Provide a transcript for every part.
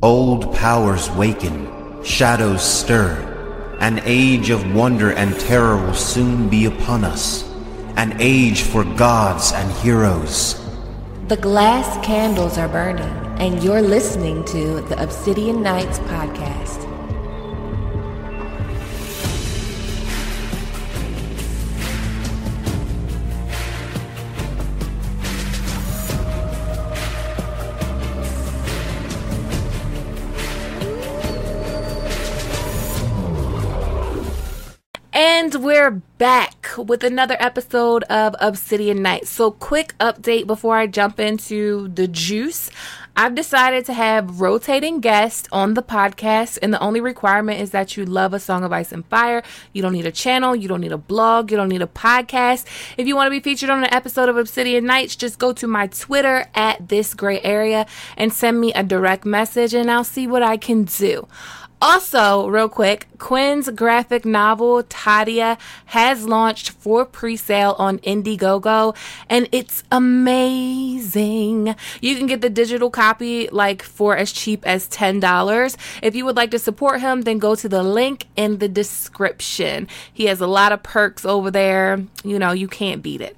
Old powers waken, shadows stir. An age of wonder and terror will soon be upon us. An age for gods and heroes. The glass candles are burning, and you're listening to the Obsidian Knights Podcast. And we're back with another episode of Obsidian Knights. So quick update before I jump into the juice. I've decided to have rotating guests on the podcast, and the only requirement is that you love A Song of Ice and Fire. You don't need a channel, you don't need a blog, you don't need a podcast. If you want to be featured on an episode of Obsidian Nights, just go to my Twitter at This Gray Area and send me a direct message, and I'll see what I can do. Also, real quick, Quinn's graphic novel, Tadia, has launched for pre-sale on Indiegogo, and it's amazing. You can get the digital copy, for as cheap as $10. If you would like to support him, then go to the link in the description. He has a lot of perks over there. You know, you can't beat it.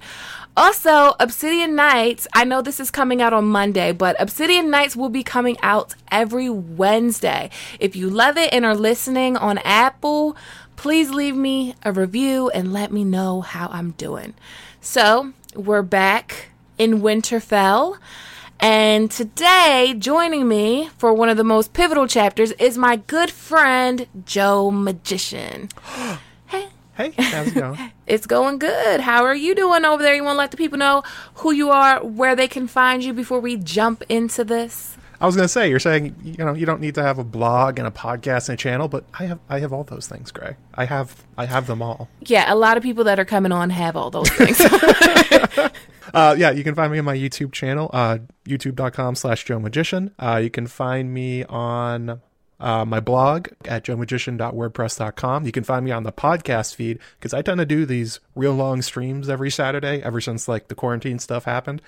Also, Obsidian Nights, I know this is coming out on Monday, but Obsidian Nights will be coming out every Wednesday. If you love it and are listening on Apple, please leave me a review and let me know how I'm doing. So, we're back in Winterfell, and today, joining me for one of the most pivotal chapters is my good friend, Joe Magician. Hey, how's it going? It's going good. How are you doing over there? You want to let the people know who you are, where they can find you before we jump into this? I was going to say, you're saying, you don't need to have a blog and a podcast and a channel, but I have all those things, Gray. I have them all. Yeah, a lot of people that are coming on have all those things. Yeah, you can find me on my YouTube channel, youtube.com/JoeMagician. You can find me on... my blog at joemagician.wordpress.com. You can find me on the podcast feed because I tend to do these real long streams every Saturday ever since the quarantine stuff happened.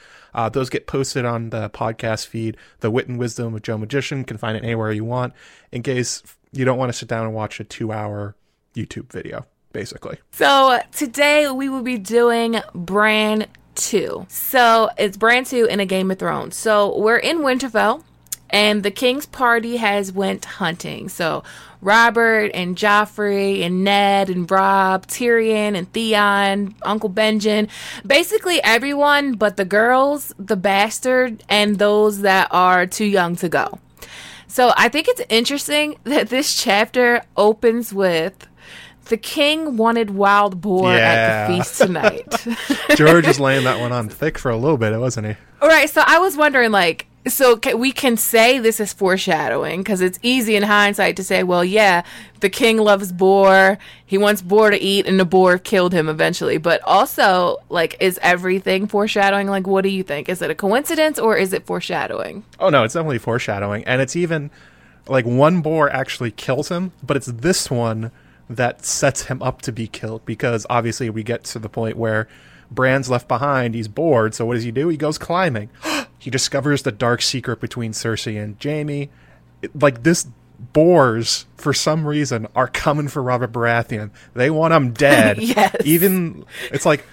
Those get posted on the podcast feed. The Wit and Wisdom with Joe Magician, can find it anywhere you want in case you don't want to sit down and watch a 2-hour YouTube video, basically. So today we will be doing Bran 2. So it's Bran 2 in A Game of Thrones. So we're in Winterfell. And the king's party has went hunting. So Robert and Joffrey and Ned and Rob, Tyrion and Theon, Uncle Benjen. Basically everyone but the girls, the bastard, and those that are too young to go. So I think it's interesting that this chapter opens with... The king wanted wild boar at the feast tonight. George was laying that one on thick for a little bit, wasn't he? All right, so I was wondering, so we can say this is foreshadowing because it's easy in hindsight to say, well, yeah, the king loves boar. He wants boar to eat, and the boar killed him eventually. But also, is everything foreshadowing? What do you think? Is it a coincidence or is it foreshadowing? Oh, no, it's definitely foreshadowing. And it's even, one boar actually kills him, but it's this one that sets him up to be killed because obviously we get to the point where Bran's left behind. He's bored. So what does he do? He goes climbing. He discovers the dark secret between Cersei and Jaime. This boars, for some reason, are coming for Robert Baratheon. They want him dead. Yes. Even it's like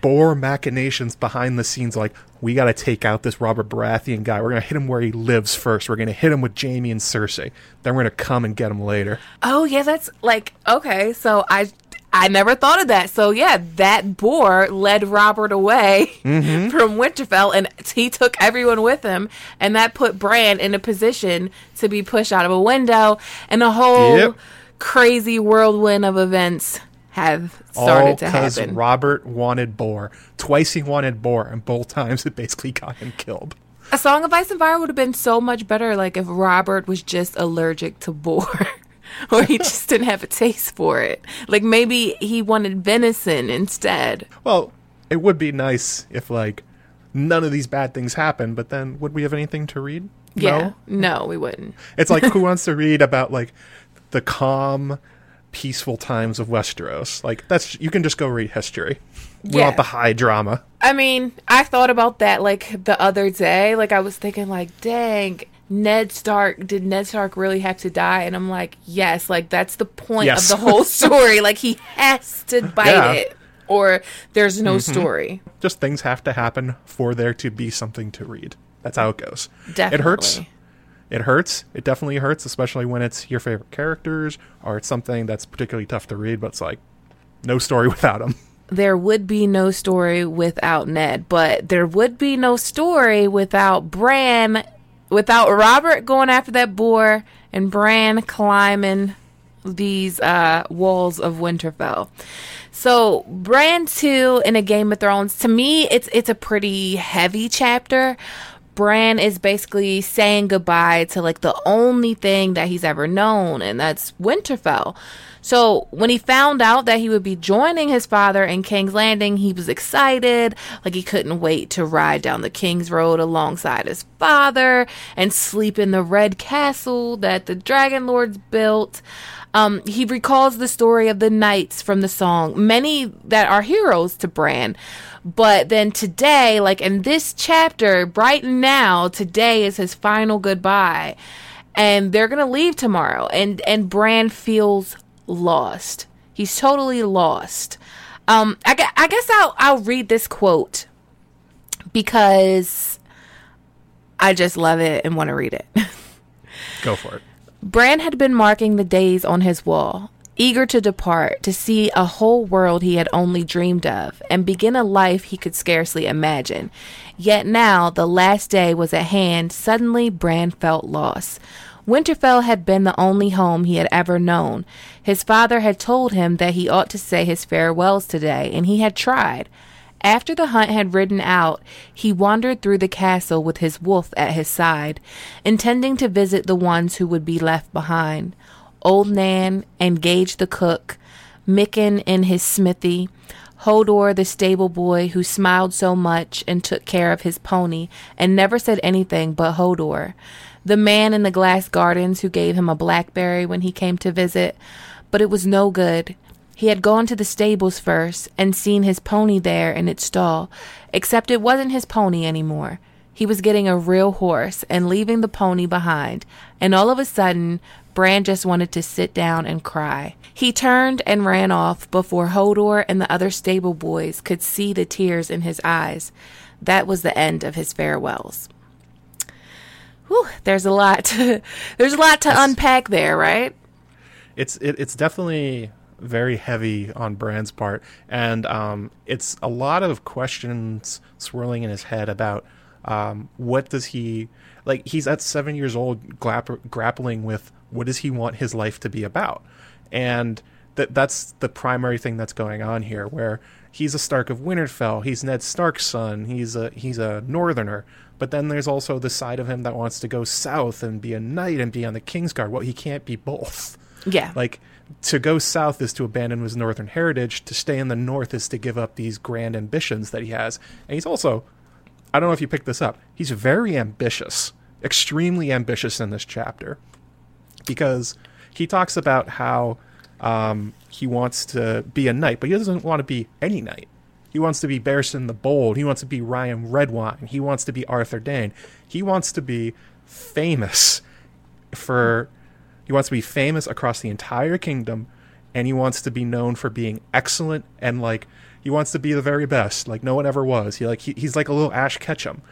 boar machinations behind the scenes. We got to take out this Robert Baratheon guy. We're going to hit him where he lives first. We're going to hit him with Jaime and Cersei. Then we're going to come and get him later. Oh, yeah, that's okay. So I never thought of that. So, yeah, that boar led Robert away from Winterfell, and he took everyone with him, and that put Bran in a position to be pushed out of a window, and a whole crazy whirlwind of events have started to happen. All because Robert wanted boar. Twice he wanted boar, and both times it basically got him killed. A Song of Ice and Fire would have been so much better if Robert was just allergic to boar. Or he just didn't have a taste for it. Maybe he wanted venison instead. Well, it would be nice if, none of these bad things happened, but then would we have anything to read? Yeah. No, we wouldn't. It's who wants to read about, the calm, peaceful times of Westeros? You can just go read history. We want the high drama. I mean, I thought about that, the other day. I was thinking, dang... Ned Stark really have to die? And I'm like, yes, like that's the point of the whole story. Like he has to bite it or there's no story. Just things have to happen for there to be something to read. That's how it goes. Definitely. It hurts. It hurts. It definitely hurts, especially when it's your favorite characters or it's something that's particularly tough to read, but it's like no story without them. There would be no story without Ned, but there would be no story without Bran, without Robert going after that boar and Bran climbing these walls of Winterfell. So Bran 2 in A Game of Thrones, to me, it's a pretty heavy chapter. Bran is basically saying goodbye to like the only thing that he's ever known, and that's Winterfell. So when he found out that he would be joining his father in King's Landing, he was excited. Like he couldn't wait to ride down the King's Road alongside his father and sleep in the Red Castle that the Dragon Lords built. He recalls the story of the knights from the song, many that are heroes to Bran. But then today, like in this chapter, right now, today is his final goodbye. And they're going to leave tomorrow. And Bran feels lost. He's totally lost. I guess I'll read this quote because I just love it and want to read it. Go for it. Bran had been marking the days on his wall, eager to depart, to see a whole world he had only dreamed of and begin a life he could scarcely imagine. Yet now the last day was at hand. Suddenly Bran felt lost. Winterfell had been the only home he had ever known. His father had told him that he ought to say his farewells today, and he had tried. After the hunt had ridden out, he wandered through the castle with his wolf at his side, intending to visit the ones who would be left behind. Old Nan and Gage the cook, Micken in his smithy, Hodor the stable boy who smiled so much and took care of his pony and never said anything but Hodor. The man in the glass gardens who gave him a blackberry when he came to visit, but it was no good. He had gone to the stables first and seen his pony there in its stall, except it wasn't his pony anymore. He was getting a real horse and leaving the pony behind, and all of a sudden, Bran just wanted to sit down and cry. He turned and ran off before Hodor and the other stable boys could see the tears in his eyes. That was the end of his farewells. Whew, there's a lot to unpack there, right? It's definitely very heavy on Bran's part, and it's a lot of questions swirling in his head about what does he like. He's at 7 years old grappling with what does he want his life to be about, and that's the primary thing that's going on here. Where he's a Stark of Winterfell, he's Ned Stark's son, he's a Northerner. But then there's also the side of him that wants to go south and be a knight and be on the Kingsguard. Well, he can't be both. Yeah. Like, to go south is to abandon his northern heritage. To stay in the north is to give up these grand ambitions that he has. And he's also, I don't know if you picked this up, he's very ambitious, extremely ambitious in this chapter. Because he talks about how he wants to be a knight, but he doesn't want to be any knight. He wants to be Barristan the Bold. He wants to be Ryan Redwine. He wants to be Arthur Dayne. He wants to be famous across the entire kingdom, and he wants to be known for being excellent, and like he wants to be the very best, like no one ever was. He's like a little Ash Ketchum.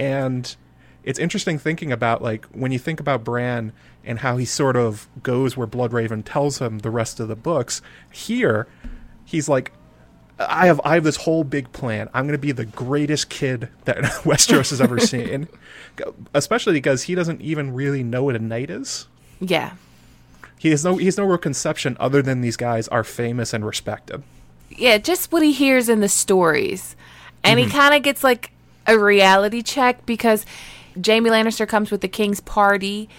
And it's interesting thinking about like when you think about Bran and how he sort of goes where Bloodraven tells him the rest of the books. Here, he's like, I have this whole big plan. I'm going to be the greatest kid that Westeros has ever seen, especially because he doesn't even really know what a knight is. Yeah. He has no real conception other than these guys are famous and respected. Yeah, just what he hears in the stories. And he kind of gets like a reality check because Jaime Lannister comes with the king's party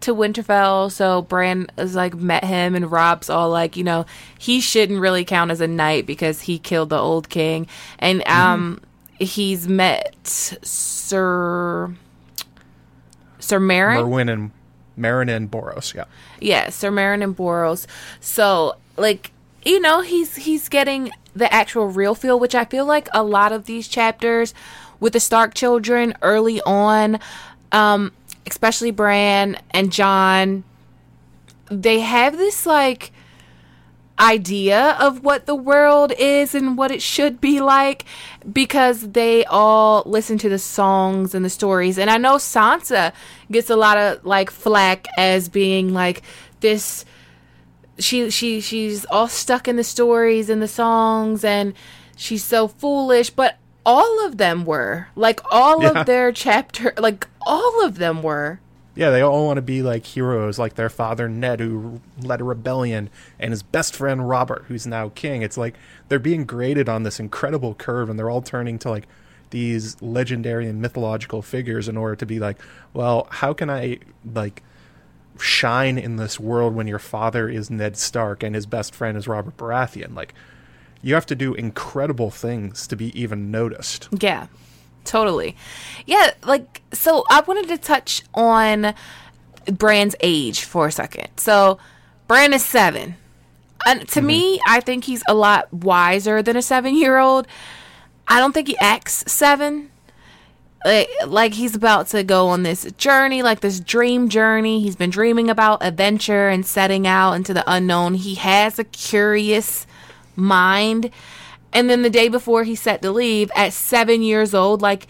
to Winterfell, so Bran is like met him, and Rob's all like, you know, he shouldn't really count as a knight because he killed the old king, and he's met Sir Merrin, Merwin and Boros, yeah, Sir Merrin and Boros. So like, you know, he's getting the actual real feel, which I feel like a lot of these chapters with the Stark children early on. especially Bran and Jon, they have this like idea of what the world is and what it should be like because they all listen to the songs and the stories. And I know Sansa gets a lot of like flack as being like this, she's all stuck in the stories and the songs and she's so foolish, but all of them were like of their chapter, like all of them were. Yeah, they all want to be like heroes, like their father Ned, who led a rebellion, and his best friend Robert, who's now king. It's like they're being graded on this incredible curve, and they're all turning to like these legendary and mythological figures in order to be like, well, how can I like shine in this world when your father is Ned Stark and his best friend is Robert Baratheon? Like, you have to do incredible things to be even noticed. Yeah. Totally. Yeah, like, so I wanted to touch on Bran's age for a second. So, Bran is 7. And to me, I think he's a lot wiser than a 7-year-old. I don't think he acts 7. Like, he's about to go on this journey, like this dream journey. He's been dreaming about adventure and setting out into the unknown. He has a curious mind. And then the day before he's set to leave, at 7 years old, like,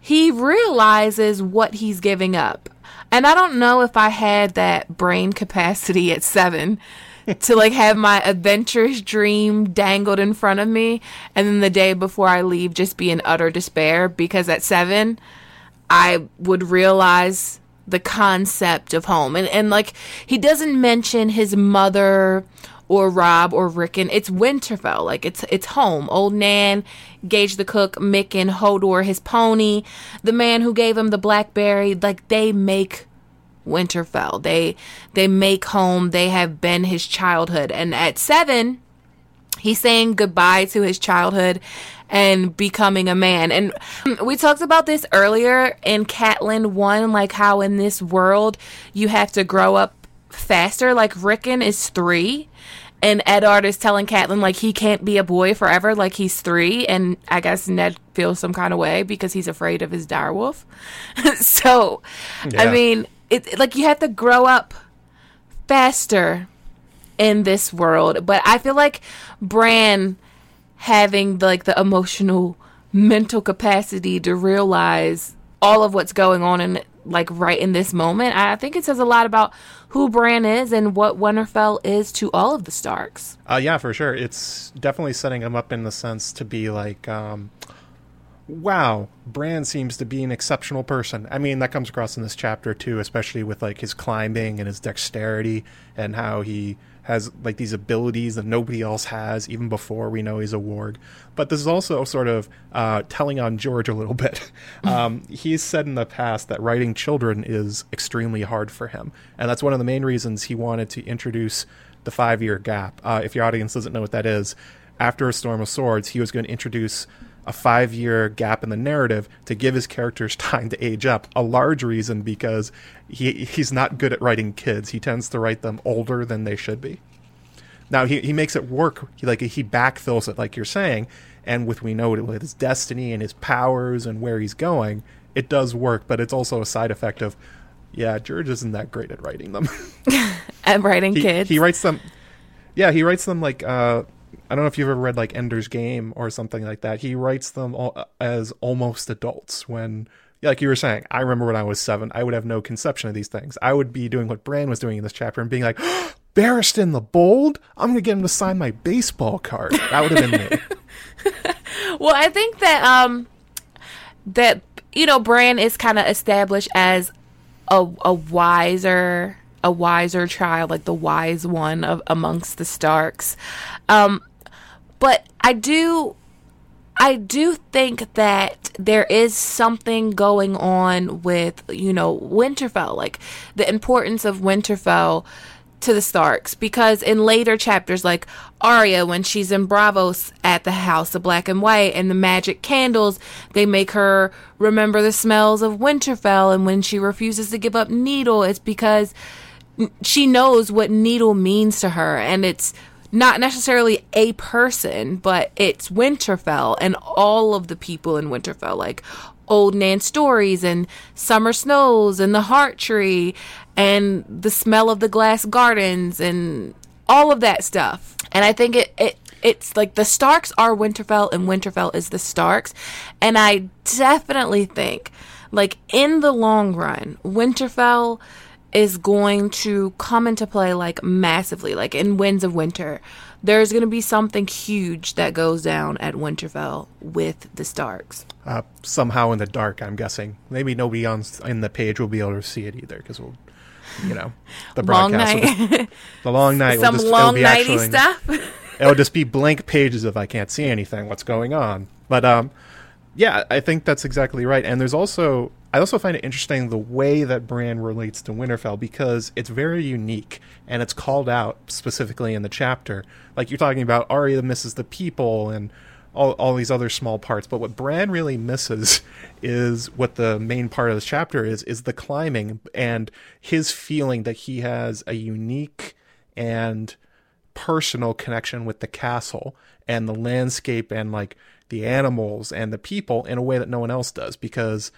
he realizes what he's giving up. And I don't know if I had that brain capacity at 7 to, like, have my adventurous dream dangled in front of me. And then the day before I leave, just be in utter despair. Because at 7, I would realize the concept of home. And like, he doesn't mention his mother or Rob or Rickon. It's Winterfell. Like, it's home. Old Nan, Gage the cook, Mick and Hodor, his pony, the man who gave him the blackberry. Like, they make Winterfell. They make home. They have been his childhood. And at 7, he's saying goodbye to his childhood and becoming a man. And we talked about this earlier in Catelyn 1, like how in this world you have to grow up faster. Like, Rickon is 3, and Eddard is telling Catelyn like he can't be a boy forever, like he's 3, and I guess Ned feels some kind of way because he's afraid of his direwolf. So yeah. I mean, it like you have to grow up faster in this world, but I feel like Bran having like the emotional mental capacity to realize all of what's going on in like right in this moment, I think it says a lot about who Bran is and what Winterfell is to all of the Starks. Yeah, for sure. It's definitely setting him up in the sense to be like, wow, Bran seems to be an exceptional person. I mean, that comes across in this chapter too, especially with like his climbing and his dexterity and how he has like these abilities that nobody else has, even before we know he's a warg. But this is also sort of telling on George a little bit. He's said in the past that writing children is extremely hard for him. And that's one of the main reasons he wanted to introduce the 5-year gap. If your audience doesn't know what that is, after A Storm of Swords, he was going to introduce a 5-year gap in the narrative to give his characters time to age up. A large reason because he's not good at writing kids. He tends to write them older than they should be. Now, he makes it work. He backfills it, like you're saying. And with, we know, with his destiny and his powers and where he's going, it does work. But it's also a side effect of, yeah, George isn't that great at writing them. At writing kids? He writes them. Yeah, he writes them like... I don't know if you've ever read like Ender's Game or something like that. He writes them all as almost adults when, like you were saying, I remember when I was 7, I would have no conception of these things. I would be doing what Bran was doing in this chapter and being like, oh, Barristan the Bold? I'm going to get him to sign my baseball card. That would have been me. Well, I think that, you know, Bran is kind of established as a wiser child, like the wise one amongst the Starks. But I do think that there is something going on with, you know, Winterfell, like the importance of Winterfell to the Starks, because in later chapters, like Arya, when she's in Braavos at the House of Black and White and the magic candles, they make her remember the smells of Winterfell. And when she refuses to give up Needle, it's because she knows what Needle means to her, and it's not necessarily a person, but it's Winterfell and all of the people in Winterfell, like Old Nan stories and summer snows and the heart tree and the smell of the glass gardens and all of that stuff. And I think it's like the Starks are Winterfell and Winterfell is the Starks. And I definitely think, like, in the long run, Winterfell is going to come into play, like, massively. Like, in Winds of Winter, there's going to be something huge that goes down at Winterfell with the Starks. Somehow in the dark, I'm guessing. Maybe nobody in the page will be able to see it either, because we'll... You know, the broadcast. The long night. Some just, long nighty stuff. It'll just be blank pages if I can't see anything. What's going on? But yeah, I think that's exactly right. And there's also, I also find it interesting the way that Bran relates to Winterfell, because it's very unique and it's called out specifically in the chapter. Like, you're talking about Arya misses the people and all these other small parts, but what Bran really misses is what the main part of this chapter is the climbing and his feeling that he has a unique and personal connection with the castle and the landscape and, like, the animals and the people in a way that no one else does, because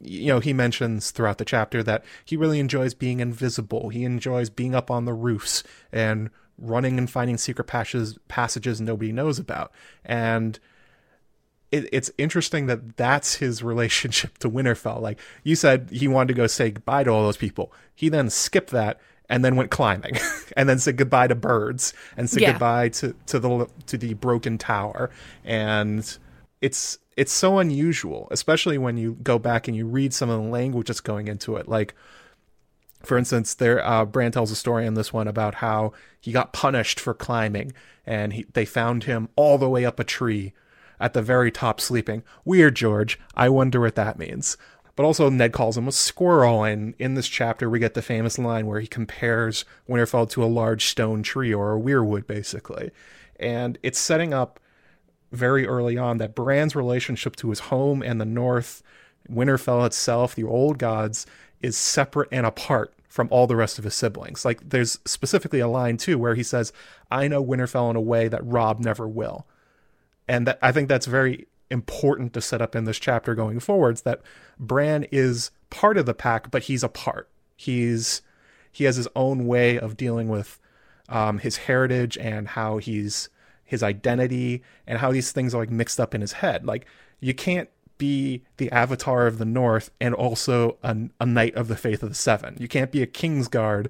you know, he mentions throughout the chapter that he really enjoys being invisible. He enjoys being up on the roofs and running and finding secret passages nobody knows about. And it's interesting that that's his relationship to Winterfell. Like you said, he wanted to go say goodbye to all those people. He then skipped that and then went climbing and then said goodbye to birds and said goodbye to the broken tower. And it's so unusual, especially when you go back and you read some of the language that's going into it. Like, for instance, there Bran tells a story in this one about how he got punished for climbing, and they found him all the way up a tree at the very top sleeping. Weird, George. I wonder what that means. But also Ned calls him a squirrel, and in this chapter we get the famous line where he compares Winterfell to a large stone tree or a weirwood, basically. And it's setting up very early on that Bran's relationship to his home and the North, Winterfell itself, the old gods, is separate and apart from all the rest of his siblings. Like, there's specifically a line too where he says, "I know Winterfell in a way that Rob never will," and that, I think that's very important to set up in this chapter going forwards. That Bran is part of the pack, but he's apart. He has his own way of dealing with his heritage and how his identity and how these things are, like, mixed up in his head. Like, you can't be the Avatar of the North and also a Knight of the Faith of the Seven. You can't be a Kingsguard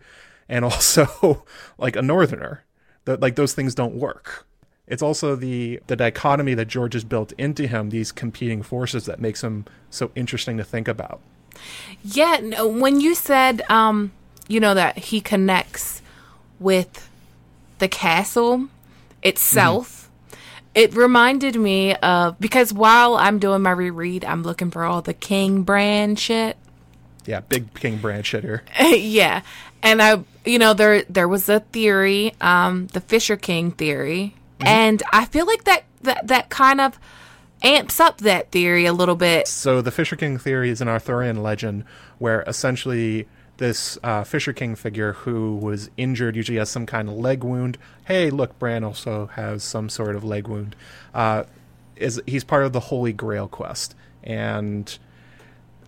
and also, like, a Northerner. Like, those things don't work. It's also the dichotomy that George has built into him, these competing forces, that makes him so interesting to think about. Yeah, no, when you said, you know, that he connects with the castle itself, it reminded me of, because while I'm doing my reread, I'm looking for all the King Bran shit. Yeah, big King Bran shit here. Yeah. And I, you know, there was a theory, the Fisher King theory. Mm-hmm. And I feel like that kind of amps up that theory a little bit. So the Fisher King theory is an Arthurian legend where essentially this Fisher King figure who was injured, usually has some kind of leg wound. Hey, look, Bran also has some sort of leg wound. He's part of the Holy Grail quest. And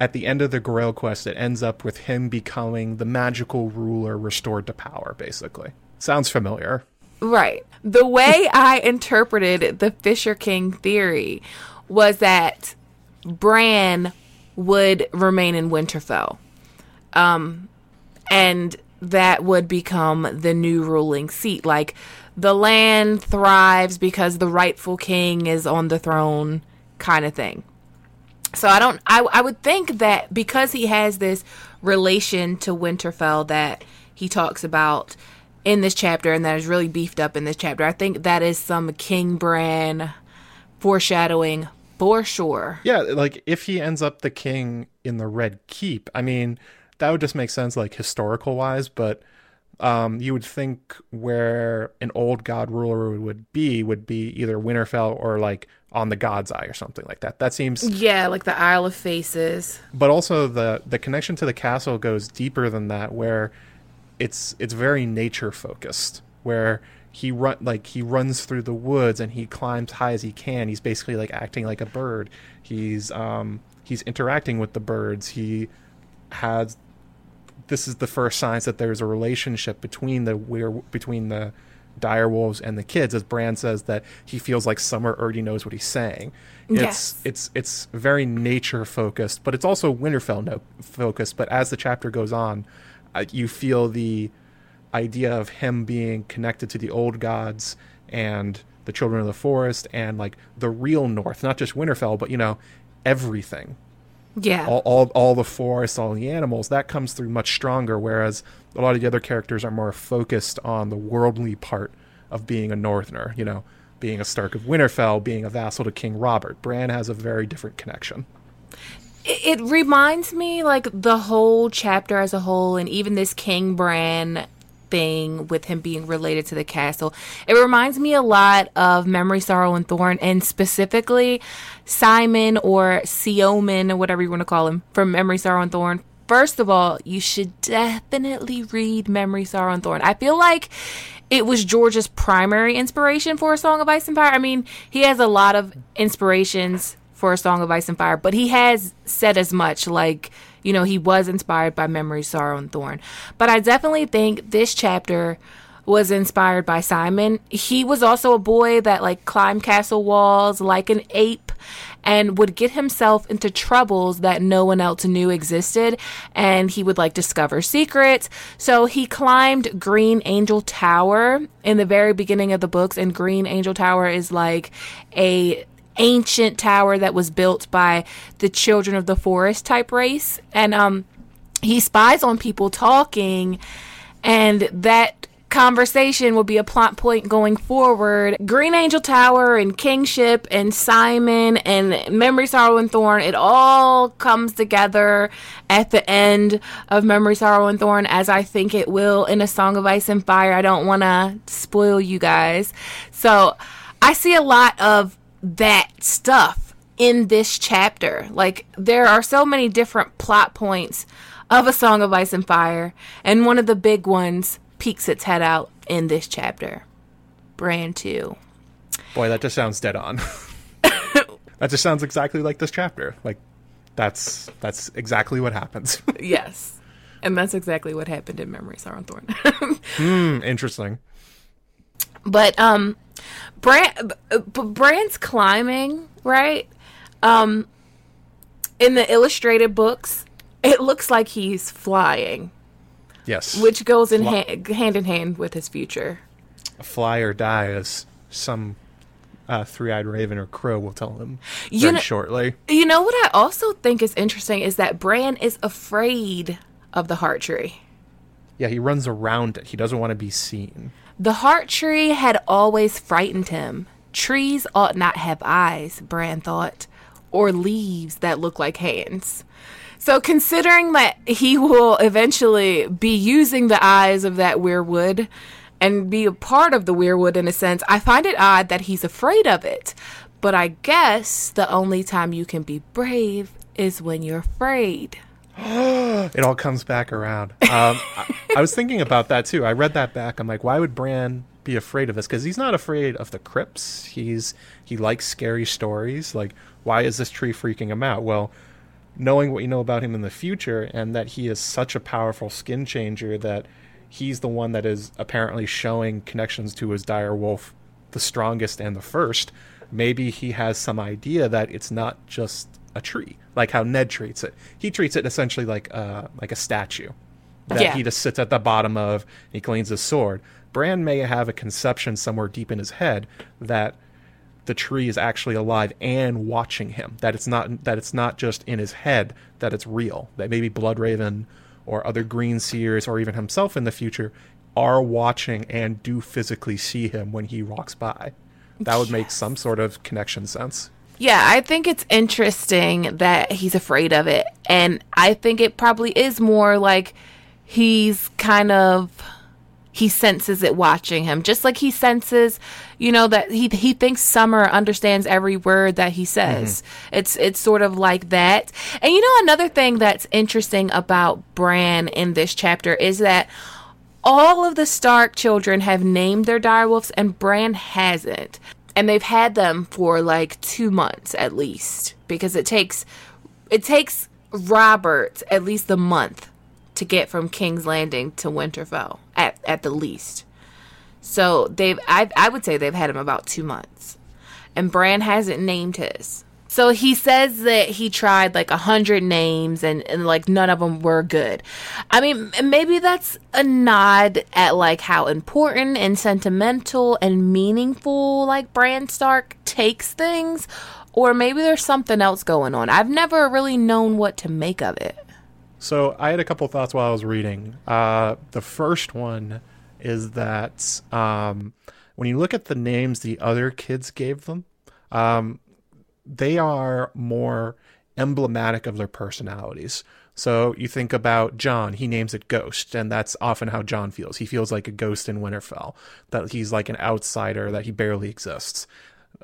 at the end of the Grail quest, it ends up with him becoming the magical ruler restored to power, basically. Sounds familiar. Right. The way I interpreted the Fisher King theory was that Bran would remain in Winterfell. And that would become the new ruling seat. Like, the land thrives because the rightful king is on the throne, kind of thing. So I would think that because he has this relation to Winterfell that he talks about in this chapter and that is really beefed up in this chapter, I think that is some King Bran foreshadowing for sure. Yeah, like, if he ends up the king in the Red Keep, I mean, that would just make sense, like, historical wise, but you would think where an old god ruler would be either Winterfell or, like, on the God's Eye or something like that. That seems, yeah, like the Isle of Faces. But also the connection to the castle goes deeper than that, where it's very nature focused, where he runs through the woods and he climbs high as he can. He's basically like acting like a bird. He's interacting with the birds. This is the first signs that there's a relationship between the dire wolves and the kids, as Bran says that he feels like Summer already knows what he's saying. Yes. It's very nature focused, but it's also Winterfell focused. But as the chapter goes on, you feel the idea of him being connected to the old gods and the children of the forest and like the real North, not just Winterfell, but everything. Yeah. All the forests, all the animals, that comes through much stronger, whereas a lot of the other characters are more focused on the worldly part of being a Northerner, being a Stark of Winterfell, being a vassal to King Robert. Bran has a very different connection. It reminds me, the whole chapter as a whole, and even this King Bran thing with him being related to the castle, it reminds me a lot of Memory, Sorrow, and Thorn, and specifically Simon or Seoman or whatever you want to call him from Memory, Sorrow, and Thorn. First of all, you should definitely read Memory, Sorrow, and Thorn. I feel like it was George's primary inspiration for A Song of Ice and Fire. I mean, he has a lot of inspirations for A Song of Ice and Fire, but he has said as much, he was inspired by Memory, Sorrow, and Thorn. But I definitely think this chapter was inspired by Simon. He was also a boy that climbed castle walls like an ape and would get himself into troubles that no one else knew existed, and he would discover secrets. So he climbed Green Angel Tower in the very beginning of the books, and Green Angel Tower is a ancient tower that was built by the children of the forest type race, and he spies on people talking, and that conversation will be a plot point going forward. Green Angel Tower and Kingship and Simon and Memory, Sorrow, and Thorn, it all comes together at the end of Memory, Sorrow, and Thorn, as I think it will in A Song of Ice and Fire. I don't want to spoil you guys. So I see a lot of that stuff in this chapter. There are so many different plot points of A Song of Ice and Fire, and one of the big ones peeks its head out in this chapter. Bran 2. Boy, that just sounds dead on. That just sounds exactly like this chapter. That's exactly what happens. Yes. And that's exactly what happened in Memory, Sorrow, and Thorn. Interesting. But Bran's climbing, right? In the illustrated books, it looks like he's flying. Yes. Which goes hand in hand with his future. Fly or die, as some three-eyed raven or crow will tell him shortly. You know what I also think is interesting is that Bran is afraid of the heart tree. Yeah, he runs around it. He doesn't want to be seen. The heart tree had always frightened him. Trees ought not have eyes, Bran thought, or leaves that look like hands. So considering that he will eventually be using the eyes of that weirwood and be a part of the weirwood in a sense, I find it odd that he's afraid of it. But I guess the only time you can be brave is when you're afraid. It all comes back around. I was thinking about that too. I read that back. I'm like, why would Bran be afraid of this? Because he's not afraid of the crypts. He likes scary stories. Why is this tree freaking him out? Well, knowing what you know about him in the future, and that he is such a powerful skin changer, that he's the one that is apparently showing connections to his dire wolf, the strongest and the first, maybe he has some idea that it's not just a tree, like how Ned treats it. He treats it essentially like a statue that he just sits at the bottom of, and he cleans his sword. Bran may have a conception somewhere deep in his head that the tree is actually alive and watching him, that it's not just in his head, that it's real, that maybe Bloodraven or other green seers or even himself in the future are watching and do physically see him when he walks by. That would make some sort of connection sense. Yeah, I think it's interesting that he's afraid of it, and I think it probably is more like he senses it watching him, just like he senses, that he thinks Summer understands every word that he says. Mm-hmm. It's sort of like that. And another thing that's interesting about Bran in this chapter is that All of the Stark children have named their direwolves, and Bran hasn't. And they've had them for, 2 months at least. Because it takes Robert at least a month to get from King's Landing to Winterfell, at the least. So I would say they've had him about 2 months. And Bran hasn't named his. So he says that he tried 100 names and none of them were good. I mean, maybe that's a nod at how important and sentimental and meaningful Bran Stark takes things, or maybe there's something else going on. I've never really known what to make of it. So I had a couple thoughts while I was reading. The first one is that when you look at the names the other kids gave them, they are more emblematic of their personalities. So you think about Jon, he names it Ghost, and that's often how Jon feels. He feels like a ghost in Winterfell, that he's like an outsider, that he barely exists.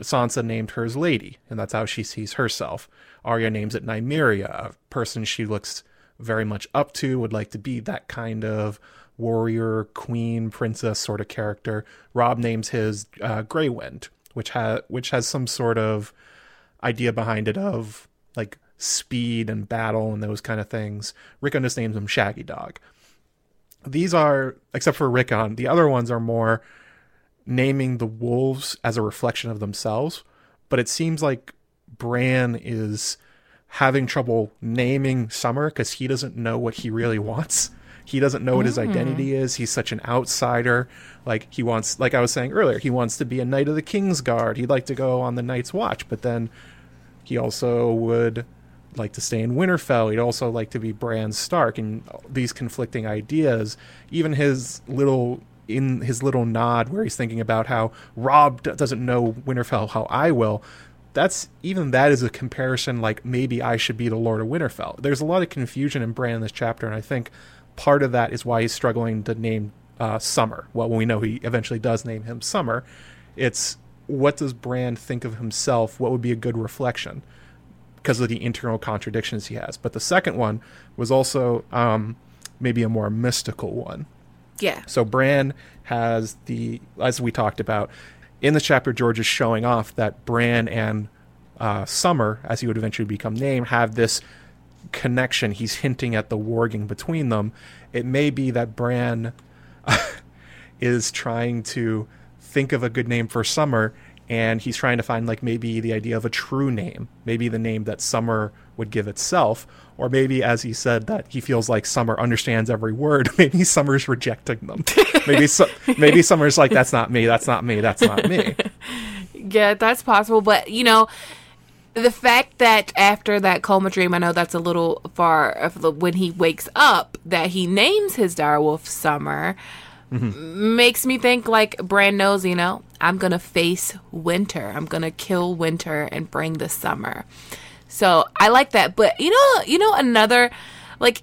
Sansa named hers Lady, and that's how she sees herself. Arya names it Nymeria, a person she looks very much up to, would like to be that kind of warrior, queen, princess sort of character. Rob names his Greywind, which has some sort of idea behind it of speed and battle and those kind of things. Rickon just names him Shaggy Dog. These are, except for Rickon, the other ones are more naming the wolves as a reflection of themselves. But it seems like Bran is having trouble naming Summer because he doesn't know what he really wants. He doesn't know what his identity is. He's such an outsider. He wants, I was saying earlier, he wants to be a knight of the King's Guard. He'd like to go on the Night's Watch, but then he also would like to stay in Winterfell. He'd also like to be Bran Stark, and these conflicting ideas. Even his little nod where he's thinking about how Rob doesn't know Winterfell how I will. That is a comparison. Maybe I should be the Lord of Winterfell. There's a lot of confusion in Bran in this chapter, and I think part of that is why he's struggling to name Summer. Well, when we know he eventually does name him Summer, it's what does Bran think of himself? What would be a good reflection because of the internal contradictions he has? But the second one was also maybe a more mystical one. Yeah. So Bran has as we talked about in this chapter, George is showing off that Bran and Summer, as he would eventually become named, have this connection. He's hinting at the warging between them. It may be that Bran is trying to think of a good name for Summer, and he's trying to find maybe the idea of a true name, maybe the name that Summer would give itself, or maybe, as he said, that he feels like Summer understands every word. Maybe Summer's rejecting them. Maybe Summer's like, that's not me. Yeah, that's possible. But the fact that after that coma dream, I know that's a little far, when he wakes up, that he names his direwolf Summer, makes me think Bran knows, I'm going to face winter. I'm going to kill winter and bring the summer. So I like that. But, another,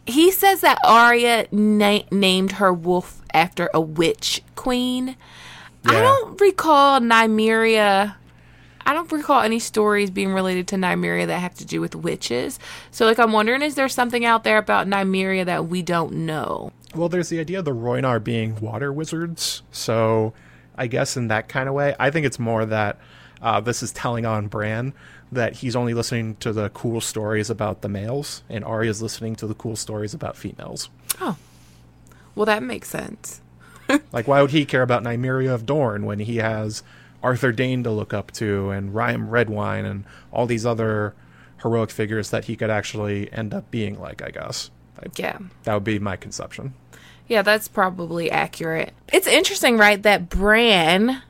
he says that Arya named her wolf after a witch queen. Yeah. I don't recall any stories being related to Nymeria that have to do with witches. So, I'm wondering, is there something out there about Nymeria that we don't know? Well, there's the idea of the Rhoynar being water wizards. So, I guess in that kind of way, I think it's more that this is telling on Bran that he's only listening to the cool stories about the males, and Arya's listening to the cool stories about females. Oh. Well, that makes sense. Why would he care about Nymeria of Dorne when he has Arthur Dayne to look up to, and Rhyme Redwine, and all these other heroic figures that he could actually end up being like, I guess. Yeah. That would be my conception. Yeah, that's probably accurate. It's interesting, right, that Bran,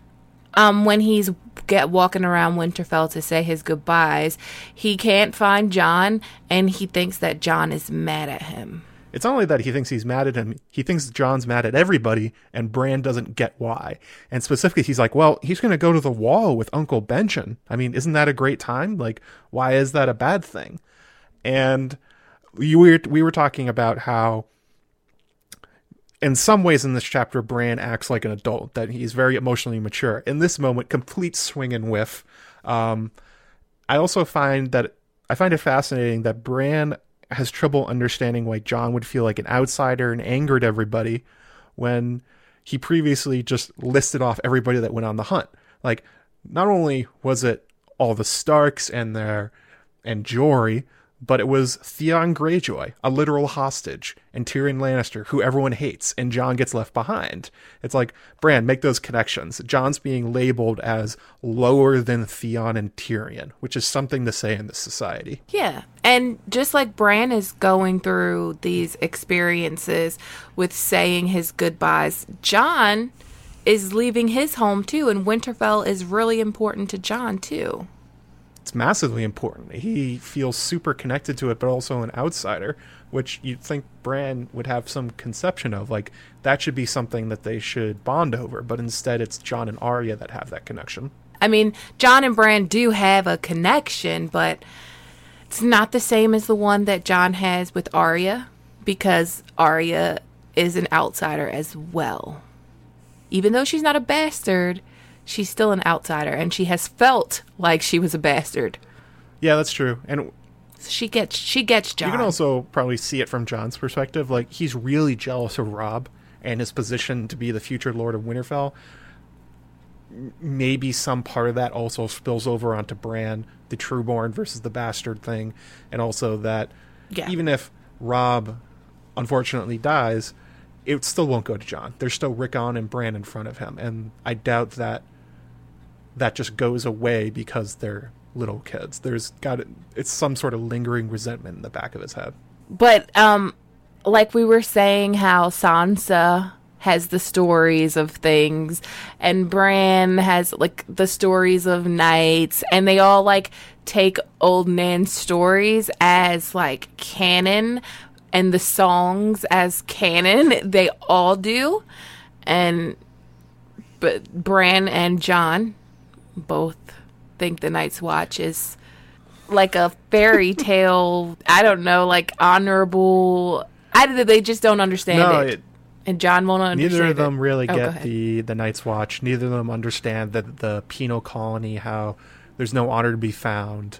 when he's walking around Winterfell to say his goodbyes, he can't find Jon, and he thinks that Jon is mad at him. It's not only that he thinks he's mad at him. He thinks Jon's mad at everybody, and Bran doesn't get why. And specifically, he's like, well, he's going to go to the wall with Uncle Benjen. I mean, isn't that a great time? Why is that a bad thing? And we were talking about how, in some ways in this chapter, Bran acts like an adult, that he's very emotionally mature. In this moment, complete swing and whiff. I also find that, I find it fascinating that Bran has trouble understanding why Jon would feel like an outsider and angered everybody, when he previously just listed off everybody that went on the hunt. Like, not only was it all the Starks and Jory, but it was Theon Greyjoy, a literal hostage, and Tyrion Lannister, who everyone hates, and Jon gets left behind. It's like, Bran, make those connections. Jon's being labeled as lower than Theon and Tyrion, which is something to say in this society. Yeah, and just like Bran is going through these experiences with saying his goodbyes, Jon is leaving his home, too, and Winterfell is really important to Jon, too. It's massively important. He feels super connected to it, but also an outsider, which you'd think Bran would have some conception of. Like, that should be something that they should bond over, but instead it's Jon and Arya that have that connection. I mean, Jon and Bran do have a connection, but it's not the same as the one that Jon has with Arya, because Arya is an outsider as well. Even though she's not a bastard, she's still an outsider, and she has felt like she was a bastard. Yeah, that's true. And she gets Jon. You can also probably see it from Jon's perspective. Like, he's really jealous of Rob and his position to be the future Lord of Winterfell. Maybe some part of that also spills over onto Bran, the Trueborn versus the bastard thing, and also that even if Rob unfortunately dies, it still won't go to Jon. There's still Rickon and Bran in front of him, and I doubt that that just goes away because they're little kids. It's some sort of lingering resentment in the back of his head. But like we were saying, how Sansa has the stories of things, and Bran has like the stories of knights, and they all like take Old Nan's stories as like canon, and the songs as canon. They all do, but Bran and Jon both think the Night's Watch is like a fairy tale. I don't know, like honorable. They just don't understand it, and Jon won't understand. Neither of them really get the Night's Watch. Neither of them understand that the penal colony, how there's no honor to be found.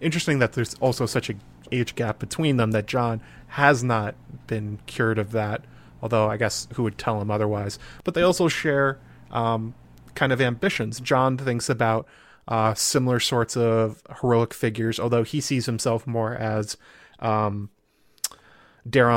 Interesting that there's also such a age gap between them, that Jon has not been cured of that, although I guess who would tell him otherwise. But they also share kind of ambitions. Jon thinks about similar sorts of heroic figures, although he sees himself more as Daron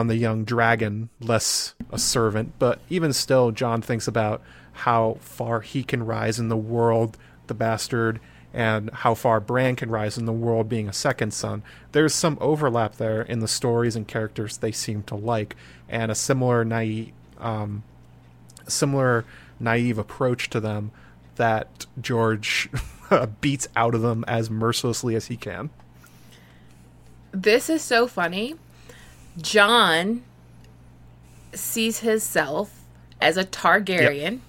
the Young Dragon, less a servant. But even still, Jon thinks about how far he can rise in the world, the bastard, and how far Bran can rise in the world, being a second son. There's some overlap there in the stories and characters they seem to like, and a similar naive approach to them that George beats out of them as mercilessly as he can. This is so funny. Jon sees himself as a Targaryen. Yep.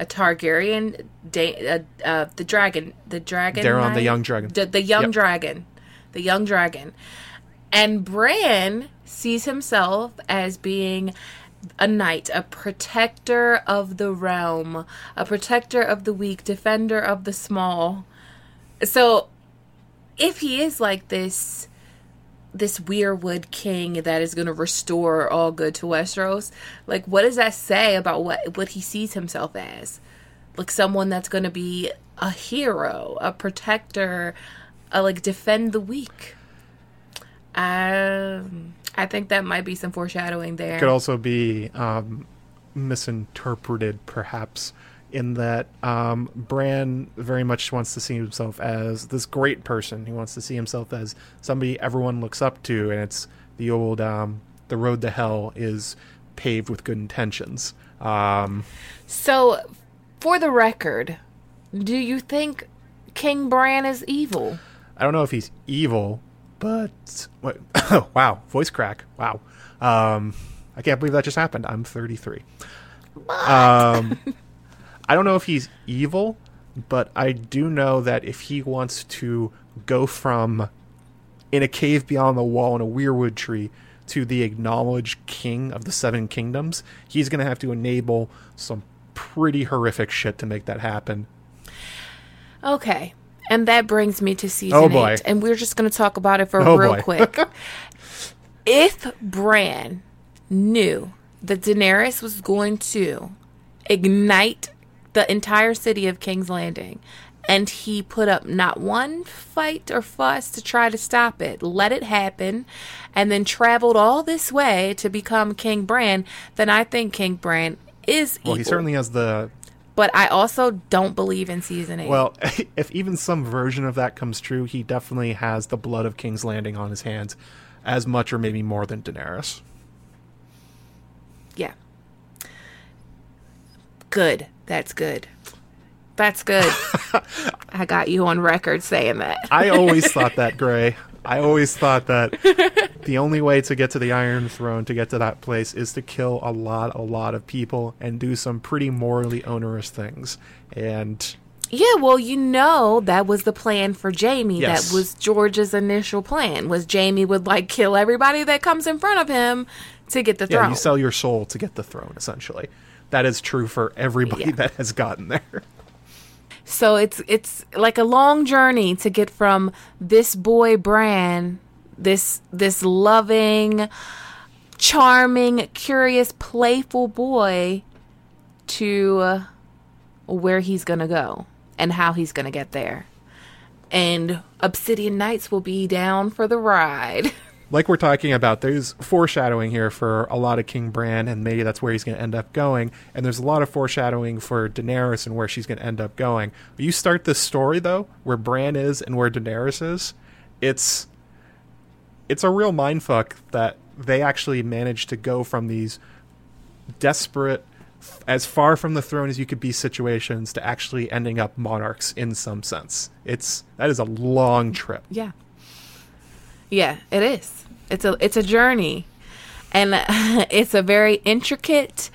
A Targaryen, the dragon. Daron, the young dragon. The young dragon. And Bran sees himself as being a knight, a protector of the realm, a protector of the weak, defender of the small. So, if he is like this weirwood king that is going to restore all good to Westeros, like, what does that say about what he sees himself as? Like, someone that's going to be a hero, a protector, defend the weak. I think that might be some foreshadowing there. It could also be misinterpreted, perhaps, in that Bran very much wants to see himself as this great person. He wants to see himself as somebody everyone looks up to, and it's the old, the road to hell is paved with good intentions. So, for the record, do you think King Bran is evil? I don't know if he's evil, but... wow, voice crack. Wow. I can't believe that just happened. I'm 33. What? I don't know if he's evil, but I do know that if he wants to go from in a cave beyond the wall in a weirwood tree to the acknowledged king of the Seven Kingdoms, he's going to have to enable some pretty horrific shit to make that happen. Okay. And that brings me to season 8. And we're just going to talk about it real quick. If Bran knew that Daenerys was going to ignite the entire city of King's Landing, and he put up not one fight or fuss to try to stop it, let it happen, and then traveled all this way to become King Bran, then I think King Bran is evil. Well, he certainly has the... But I also don't believe in Season 8. Well, if even some version of that comes true, he definitely has the blood of King's Landing on his hands as much or maybe more than Daenerys. Yeah. Good. That's good. That's good. I got you on record saying that. I always thought that, Gray. I always thought that the only way to get to the Iron Throne, to get to that place, is to kill a lot of people and do some pretty morally onerous things. And yeah, well, you know, that was the plan for Jaime. Yes. That was George's initial plan, was Jaime would, like, kill everybody that comes in front of him to get the throne. Yeah, you sell your soul to get the throne, essentially. That is true for everybody that has gotten there. So it's like a long journey to get from this boy Bran, this loving, charming, curious, playful boy, to where he's going to go and how he's going to get there. And Obsidian Knights will be down for the ride. Like we're talking about, there's foreshadowing here for a lot of King Bran, and maybe that's where he's going to end up going. And there's a lot of foreshadowing for Daenerys and where she's going to end up going. You start this story, though, where Bran is and where Daenerys is. It's a real mindfuck that they actually managed to go from these desperate, as far from the throne as you could be situations to actually ending up monarchs in some sense. That is a long trip. Yeah. Yeah, it is. It's a journey, and it's a very intricate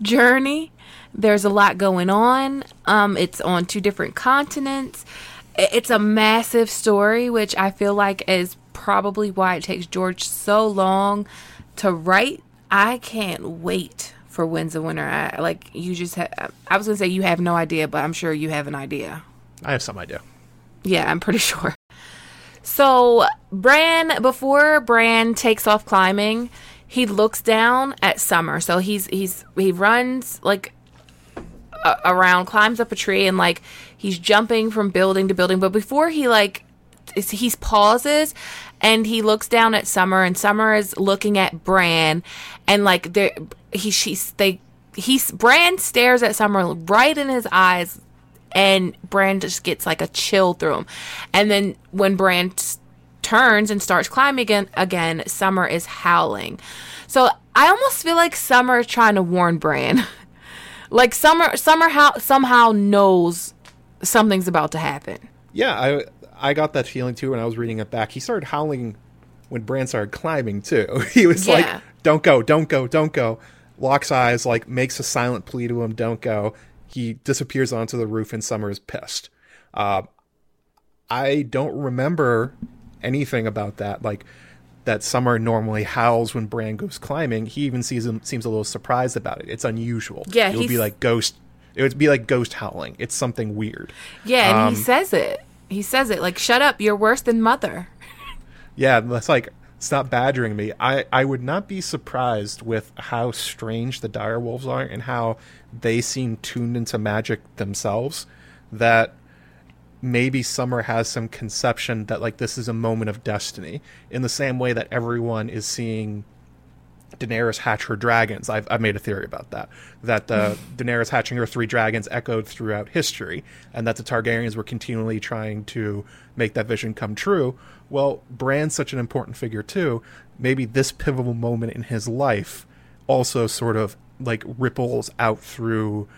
journey. There's a lot going on. It's on two different continents. It's a massive story, which I feel like is probably why it takes George so long to write. I can't wait for Winds of Winter. I was gonna say you have no idea, but I'm sure you have an idea. I have some idea. Yeah, I'm pretty sure. So before Bran takes off climbing, he looks down at Summer. So he runs like around, climbs up a tree, and like he's jumping from building to building. But before he he pauses and he looks down at Summer, and Summer is looking at Bran, and like Bran stares at Summer right in his eyes. And Bran just gets like a chill through him. And then when Bran turns and starts climbing again, Summer is howling. So I almost feel like Summer is trying to warn Bran. Like Summer somehow knows something's about to happen. Yeah, I got that feeling too when I was reading it back. He started howling when Bran started climbing too. He was like, don't go, don't go, don't go. Locks eyes, like makes a silent plea to him, don't go. He disappears onto the roof, and Summer is pissed. I don't remember anything about that. Like, that Summer normally howls when Bran goes climbing. He even seems a little surprised about it. It's unusual. Yeah, it would be like ghost howling. It's something weird. Yeah, and he says it. He says it like, "Shut up! You're worse than mother." Yeah, that's like, stop badgering me. I would not be surprised with how strange the direwolves are and how they seem tuned into magic themselves, that maybe Summer has some conception that like this is a moment of destiny, in the same way that everyone is seeing Daenerys hatch her dragons. I've made a theory about that Daenerys hatching her three dragons echoed throughout history, and that the Targaryens were continually trying to make that vision come true. Well, Bran's such an important figure too. Maybe this pivotal moment in his life also sort of like ripples out through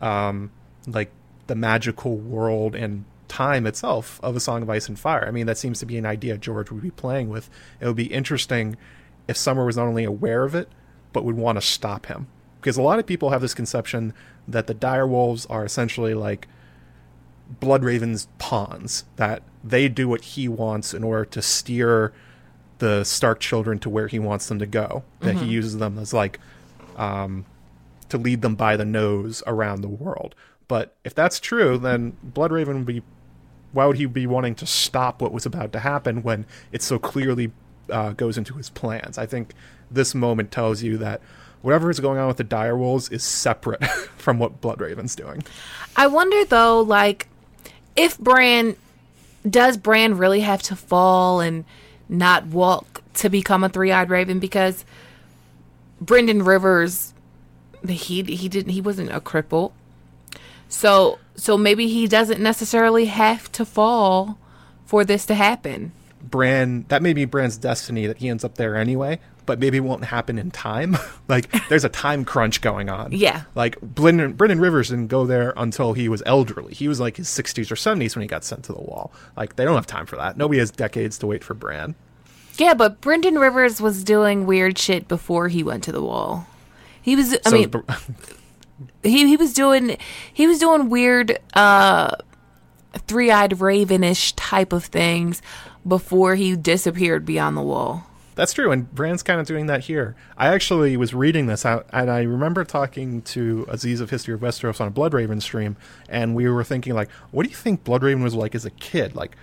like the magical world and time itself of A Song of Ice and Fire. I mean, that seems to be an idea George would be playing with. It would be interesting if Summer was not only aware of it, but would want to stop him. Because a lot of people have this conception that the direwolves are essentially like Bloodraven's pawns, that they do what he wants in order to steer the Stark children to where he wants them to go. That he uses them as like to lead them by the nose around the world. But if that's true, then Bloodraven would be... Why would he be wanting to stop what was about to happen when it so clearly goes into his plans? I think this moment tells you that whatever is going on with the direwolves is separate from what Bloodraven's doing. I wonder though, like, if Bran really have to fall and not walk to become a three-eyed raven? Because Brendan Rivers, he wasn't a cripple, so maybe he doesn't necessarily have to fall for this to happen. That may be Bran's destiny, that he ends up there anyway, but maybe it won't happen in time. Like, there's a time crunch going on. Yeah. Like, Brendan Rivers didn't go there until he was elderly. He was, like, his 60s or 70s when he got sent to the wall. Like, they don't have time for that. Nobody has decades to wait for Bran. Yeah, but Brendan Rivers was doing weird shit before he went to the wall. He was doing weird three-eyed raven-ish type of things before he disappeared beyond the wall. That's true, and Bran's kind of doing that here. I actually was reading this out, and I remember talking to Aziz of History of Westeros on a Bloodraven stream, and we were thinking, like, what do you think Bloodraven was like as a kid? Like,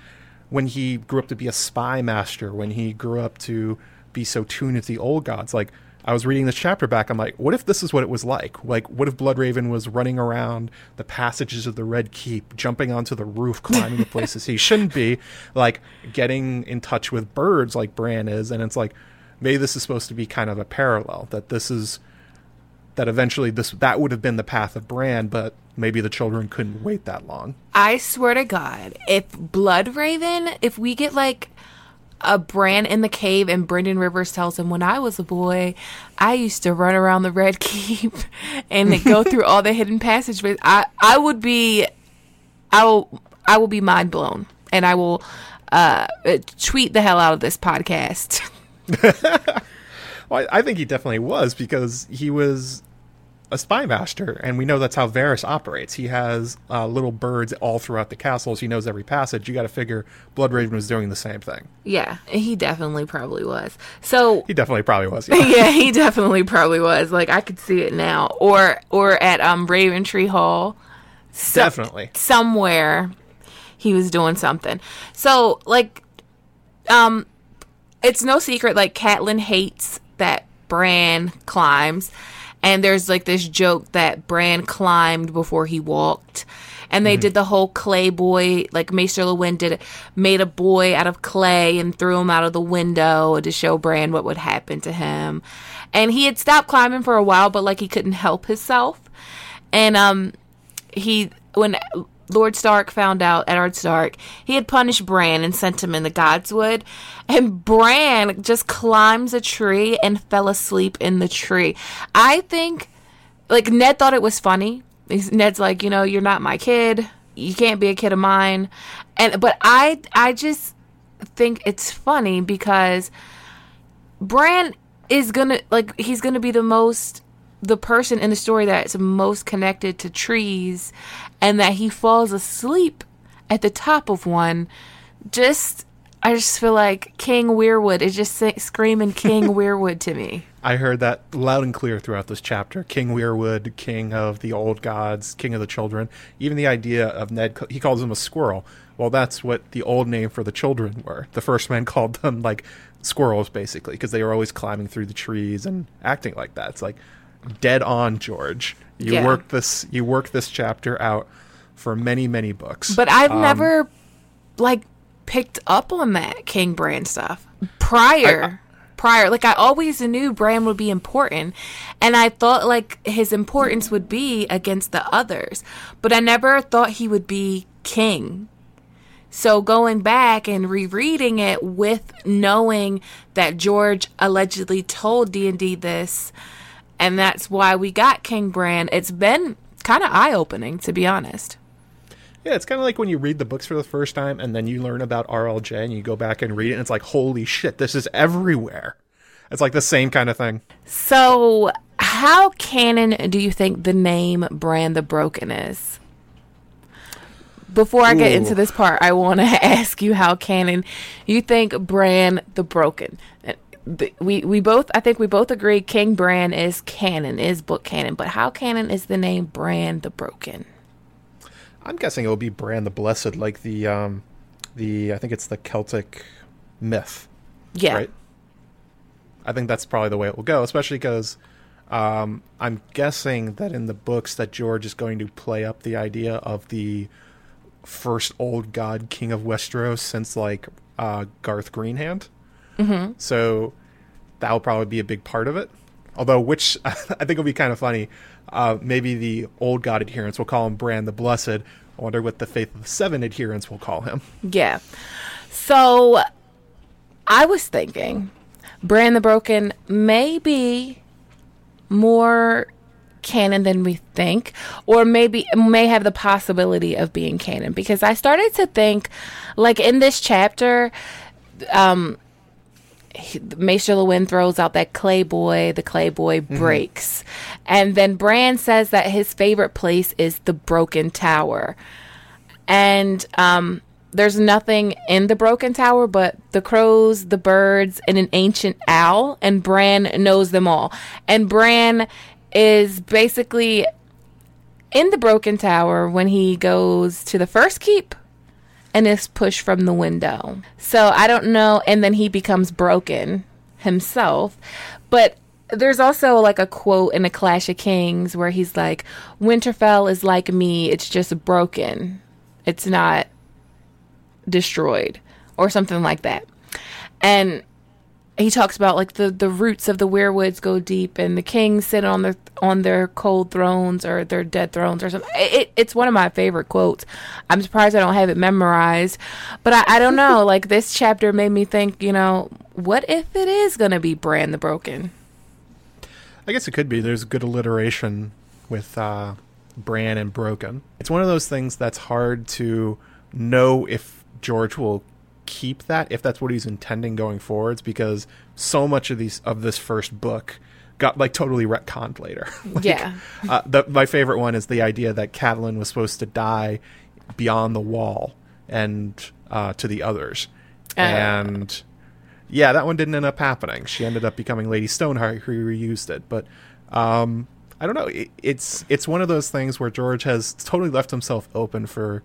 when he grew up to be a spy master, when he grew up to be so tuned to the old gods. Like, I was reading this chapter back, I'm like, what if this is what it was like? Like, what if Bloodraven was running around the passages of the Red Keep, jumping onto the roof, climbing the places he shouldn't be, like, getting in touch with birds like Bran is, and it's like, maybe this is supposed to be kind of a parallel, that eventually would have been the path of Bran, but maybe the children couldn't wait that long. I swear to God, if Bloodraven, if we get, like, a Bran in the cave and Brendan Rivers tells him, when I was a boy, I used to run around the Red Keep and go through all the hidden passageways, I will be mind blown, and I will tweet the hell out of this podcast. Well, I think he definitely was, because he was a spy master, and we know that's how Varys operates. He has little birds all throughout the castles. He knows every passage. You got to figure Bloodraven was doing the same thing. Yeah, he definitely probably was. So he definitely probably was. Yeah, yeah, he definitely probably was. Like, I could see it now, or at Raventree Hall, definitely somewhere he was doing something. So, like, it's no secret, like, Catelyn hates that Bran climbs. And there's, like, this joke that Bran climbed before he walked. And they did the whole clay boy, like, Maester Lewin made a boy out of clay and threw him out of the window to show Bran what would happen to him. And he had stopped climbing for a while, but, like, he couldn't help himself. And when Lord Stark found out, Eddard Stark, he had punished Bran and sent him in the Godswood, and Bran just climbs a tree and fell asleep in the tree. I think, like, Ned thought it was funny. Ned's like, you know, you're not my kid. You can't be a kid of mine. But I just think it's funny because Bran is gonna, like, he's gonna be the person in the story that's most connected to trees, and that he falls asleep at the top of one. I just feel like King Weirwood is just screaming King Weirwood to me. I heard that loud and clear throughout this chapter. King Weirwood, king of the old gods, king of the children. Even the idea of Ned, he calls him a squirrel. Well, that's what the old name for the children were. The first men called them, like, squirrels, basically, because they were always climbing through the trees and acting like that. It's like, dead on, George. You worked this chapter out for many, many books. But I've never, like, picked up on that King Bran stuff prior. Like, I always knew Bran would be important, and I thought, like, his importance would be against the others, but I never thought he would be king. So going back and rereading it with knowing that George allegedly told D&D this, and that's why we got King Bran, it's been kind of eye-opening, to be honest. Yeah, it's kind of like when you read the books for the first time and then you learn about RLJ and you go back and read it and it's like, holy shit, this is everywhere. It's like the same kind of thing. So how canon do you think the name Bran the Broken is? Before I get into this part, I want to ask you how canon you think Bran the Broken. We both agree King Bran is canon, is book canon, but how canon is the name Bran the Broken? I'm guessing it will be Bran the Blessed, like the I think it's the Celtic myth. Yeah. Right? I think that's probably the way it will go, especially because I'm guessing that in the books that George is going to play up the idea of the first old god king of Westeros since, like, Garth Greenhand. Mm-hmm. So that'll probably be a big part of it. Although, which I think will be kind of funny, maybe the old god adherents will call him Bran the Blessed. I wonder what the Faith of the Seven adherents will call him. Yeah. So I was thinking Bran the Broken may be more canon than we think, or maybe may have the possibility of being canon, because I started to think, like, in this chapter, Maester Lewin throws out that clay boy, the clay boy breaks. And then Bran says that his favorite place is the Broken Tower. And there's nothing in the Broken Tower but the crows, the birds, and an ancient owl. And Bran knows them all. And Bran is basically in the Broken Tower when he goes to the First Keep and is pushed from the window. So I don't know. And then he becomes broken himself. But there's also, like, a quote in A Clash of Kings where he's like, Winterfell is like me. It's just broken. It's not destroyed, or something like that. And he talks about, like, the roots of the werewoods go deep, and the kings sit on their cold thrones or their dead thrones or something. It's one of my favorite quotes. I'm surprised I don't have it memorized, but I don't know. Like, this chapter made me think, you know, what if it is going to be Bran the Broken? I guess it could be. There's good alliteration with Bran and Broken. It's one of those things that's hard to know if George will keep that, if that's what he's intending going forwards, because so much of this first book got, like, totally retconned later. Like, yeah. My favorite one is the idea that Catelyn was supposed to die beyond the wall and to the others. And yeah, that one didn't end up happening. She ended up becoming Lady Stoneheart, who reused it. But I don't know. It's one of those things where George has totally left himself open for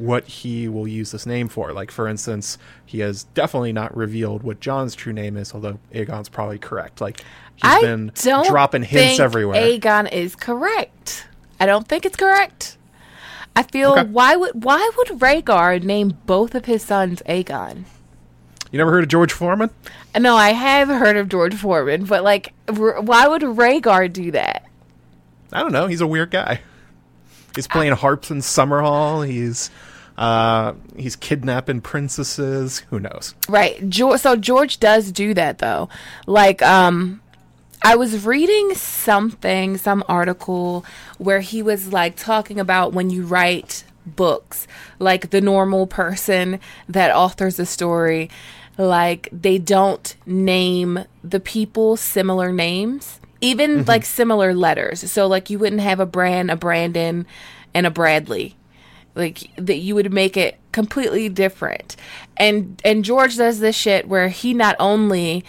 what he will use this name for. Like, for instance, he has definitely not revealed what Jon's true name is, although Aegon's probably correct. Like, he's been dropping hints everywhere. Aegon is correct. I don't think it's correct. I feel, okay, why would Rhaegar name both of his sons Aegon? You never heard of George Foreman? No, I have heard of George Foreman, but, like, why would Rhaegar do that? I don't know. He's a weird guy. He's playing harps in Summerhall. He's kidnapping princesses. Who knows? Right. So George does do that, though. Like, I was reading some article where he was, like, talking about when you write books, like, the normal person that authors a story, like, they don't name the people similar names. Even, like, similar letters. So, like, you wouldn't have a Bran, a Brandon, and a Bradley. Like, that you would make it completely different. And George does this shit where he not only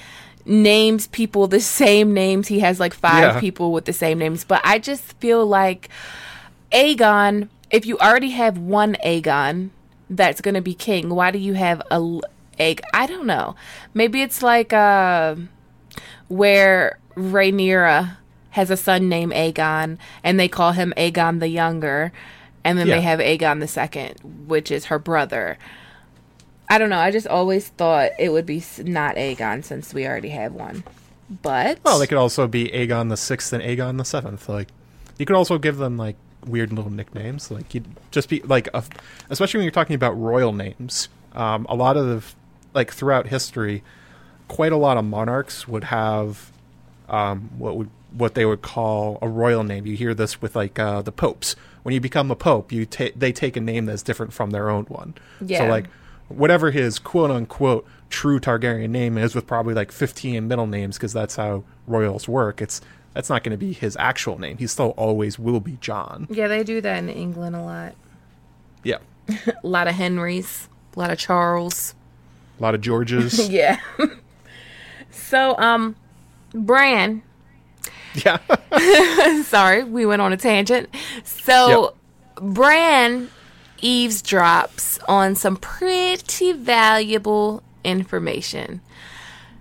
names people the same names, he has, like, five people with the same names. But I just feel like Aegon, if you already have one Aegon that's going to be king, why do you have a egg? I don't know. Maybe it's like where Rhaenyra has a son named Aegon, and they call him Aegon the Younger, and then they have Aegon the Second, which is her brother. I don't know. I just always thought it would be not Aegon since we already have one. But well, they could also be Aegon the Sixth and Aegon the Seventh. Like, you could also give them, like, weird little nicknames. Like, you'd just be like, especially when you're talking about royal names. A lot of like, throughout history, quite a lot of monarchs would have what they would call a royal name. You hear this with, like, the popes. When you become a pope, they take a name that's different from their own one. Yeah. So, like, whatever his quote unquote true Targaryen name is, with probably, like, 15 middle names, because that's how royals work. That's not going to be his actual name. He still always will be John. Yeah, they do that in England a lot. Yeah. A lot of Henrys, a lot of Charles, a lot of Georges. Yeah. So, Bran. Yeah. Sorry, we went on a tangent. So, Bran eavesdrops on some pretty valuable information.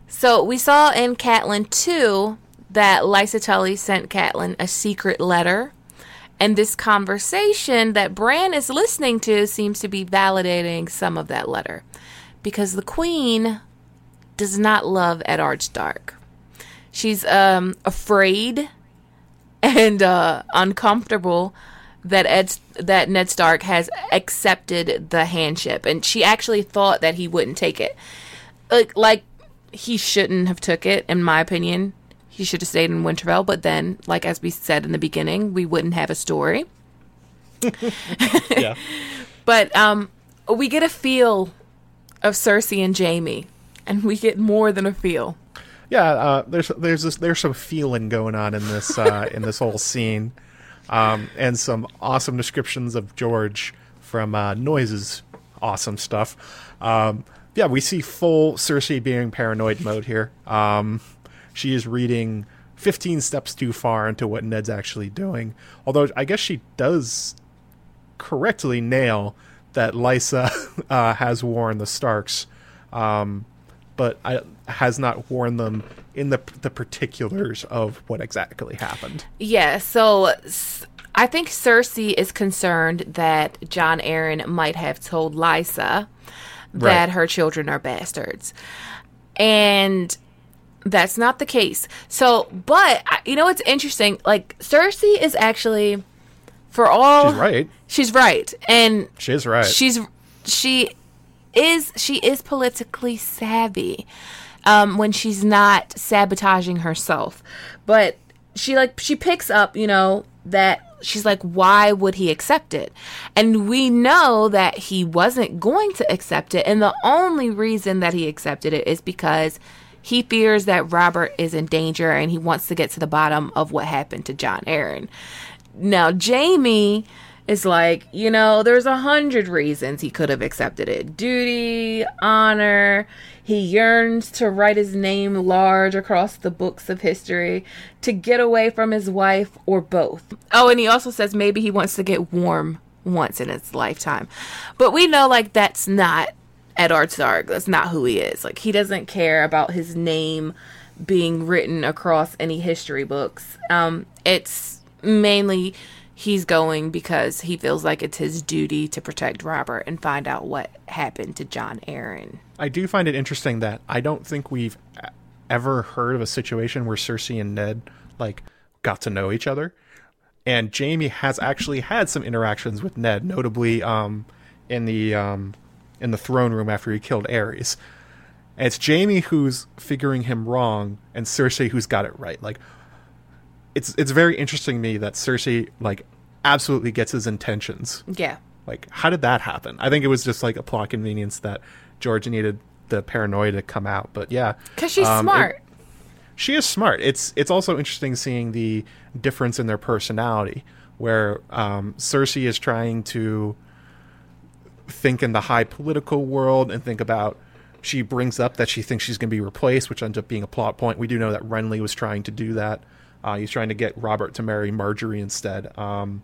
So, we saw in Catelyn 2 that Lysa Tully sent Catelyn a secret letter. And this conversation that Bran is listening to seems to be validating some of that letter. Because the queen does not love Eddard Stark. She's afraid and uncomfortable that Ned Stark has accepted the handship. And she actually thought that he wouldn't take it. Like, he shouldn't have took it, in my opinion. He should have stayed in Winterfell, but then, like as we said in the beginning, we wouldn't have a story. Yeah. But we get a feel of Cersei and Jaime, and we get more than a feel. Yeah, there's some feeling going on in this in this whole scene, and some awesome descriptions of George from Noise's awesome stuff. Yeah, we see full Cersei being paranoid mode here. She is reading 15 steps too far into what Ned's actually doing. Although I guess she does correctly nail that Lysa has warned the Starks, but has not warned them in the particulars of what exactly happened. Yeah, so I think Cersei is concerned that Jon Arryn might have told Lysa that her children are bastards. And that's not the case. So, but, you know, it's interesting. Like, Cersei is actually, for all... She's right. She's right. And... She's right. She is politically savvy when she's not sabotaging herself. But she picks up, you know, that she's like, why would he accept it? And we know that he wasn't going to accept it. And the only reason that he accepted it is because... he fears that Robert is in danger and he wants to get to the bottom of what happened to Jon Arryn. Now, Jaime is like, you know, there's 100 reasons he could have accepted it. Duty, honor, he yearns to write his name large across the books of history, to get away from his wife, or both. Oh, and he also says maybe he wants to get warm once in his lifetime. But we know, like, that's not Eddard Stark. That's not who he is. Like, he doesn't care about his name being written across any history books. It's mainly he's going because he feels like it's his duty to protect Robert and find out what happened to Jon Arryn. I do find it interesting that I don't think we've ever heard of a situation where Cersei and Ned, like, got to know each other. And Jaime has actually had some interactions with Ned, notably in the throne room after he killed Ares. And it's Jaime who's figuring him wrong and Cersei who's got it right. Like, it's very interesting to me that Cersei, like, absolutely gets his intentions. Yeah. Like, how did that happen? I think it was just, like, a plot convenience that George needed the paranoia to come out. But, yeah. Because she's smart. She is smart. It's also interesting seeing the difference in their personality, where Cersei is trying to think in the high political world and think about, she brings up that she thinks she's going to be replaced, which ends up being a plot point. We do know that Renly was trying to do that. He's trying to get Robert to marry Marjorie instead. And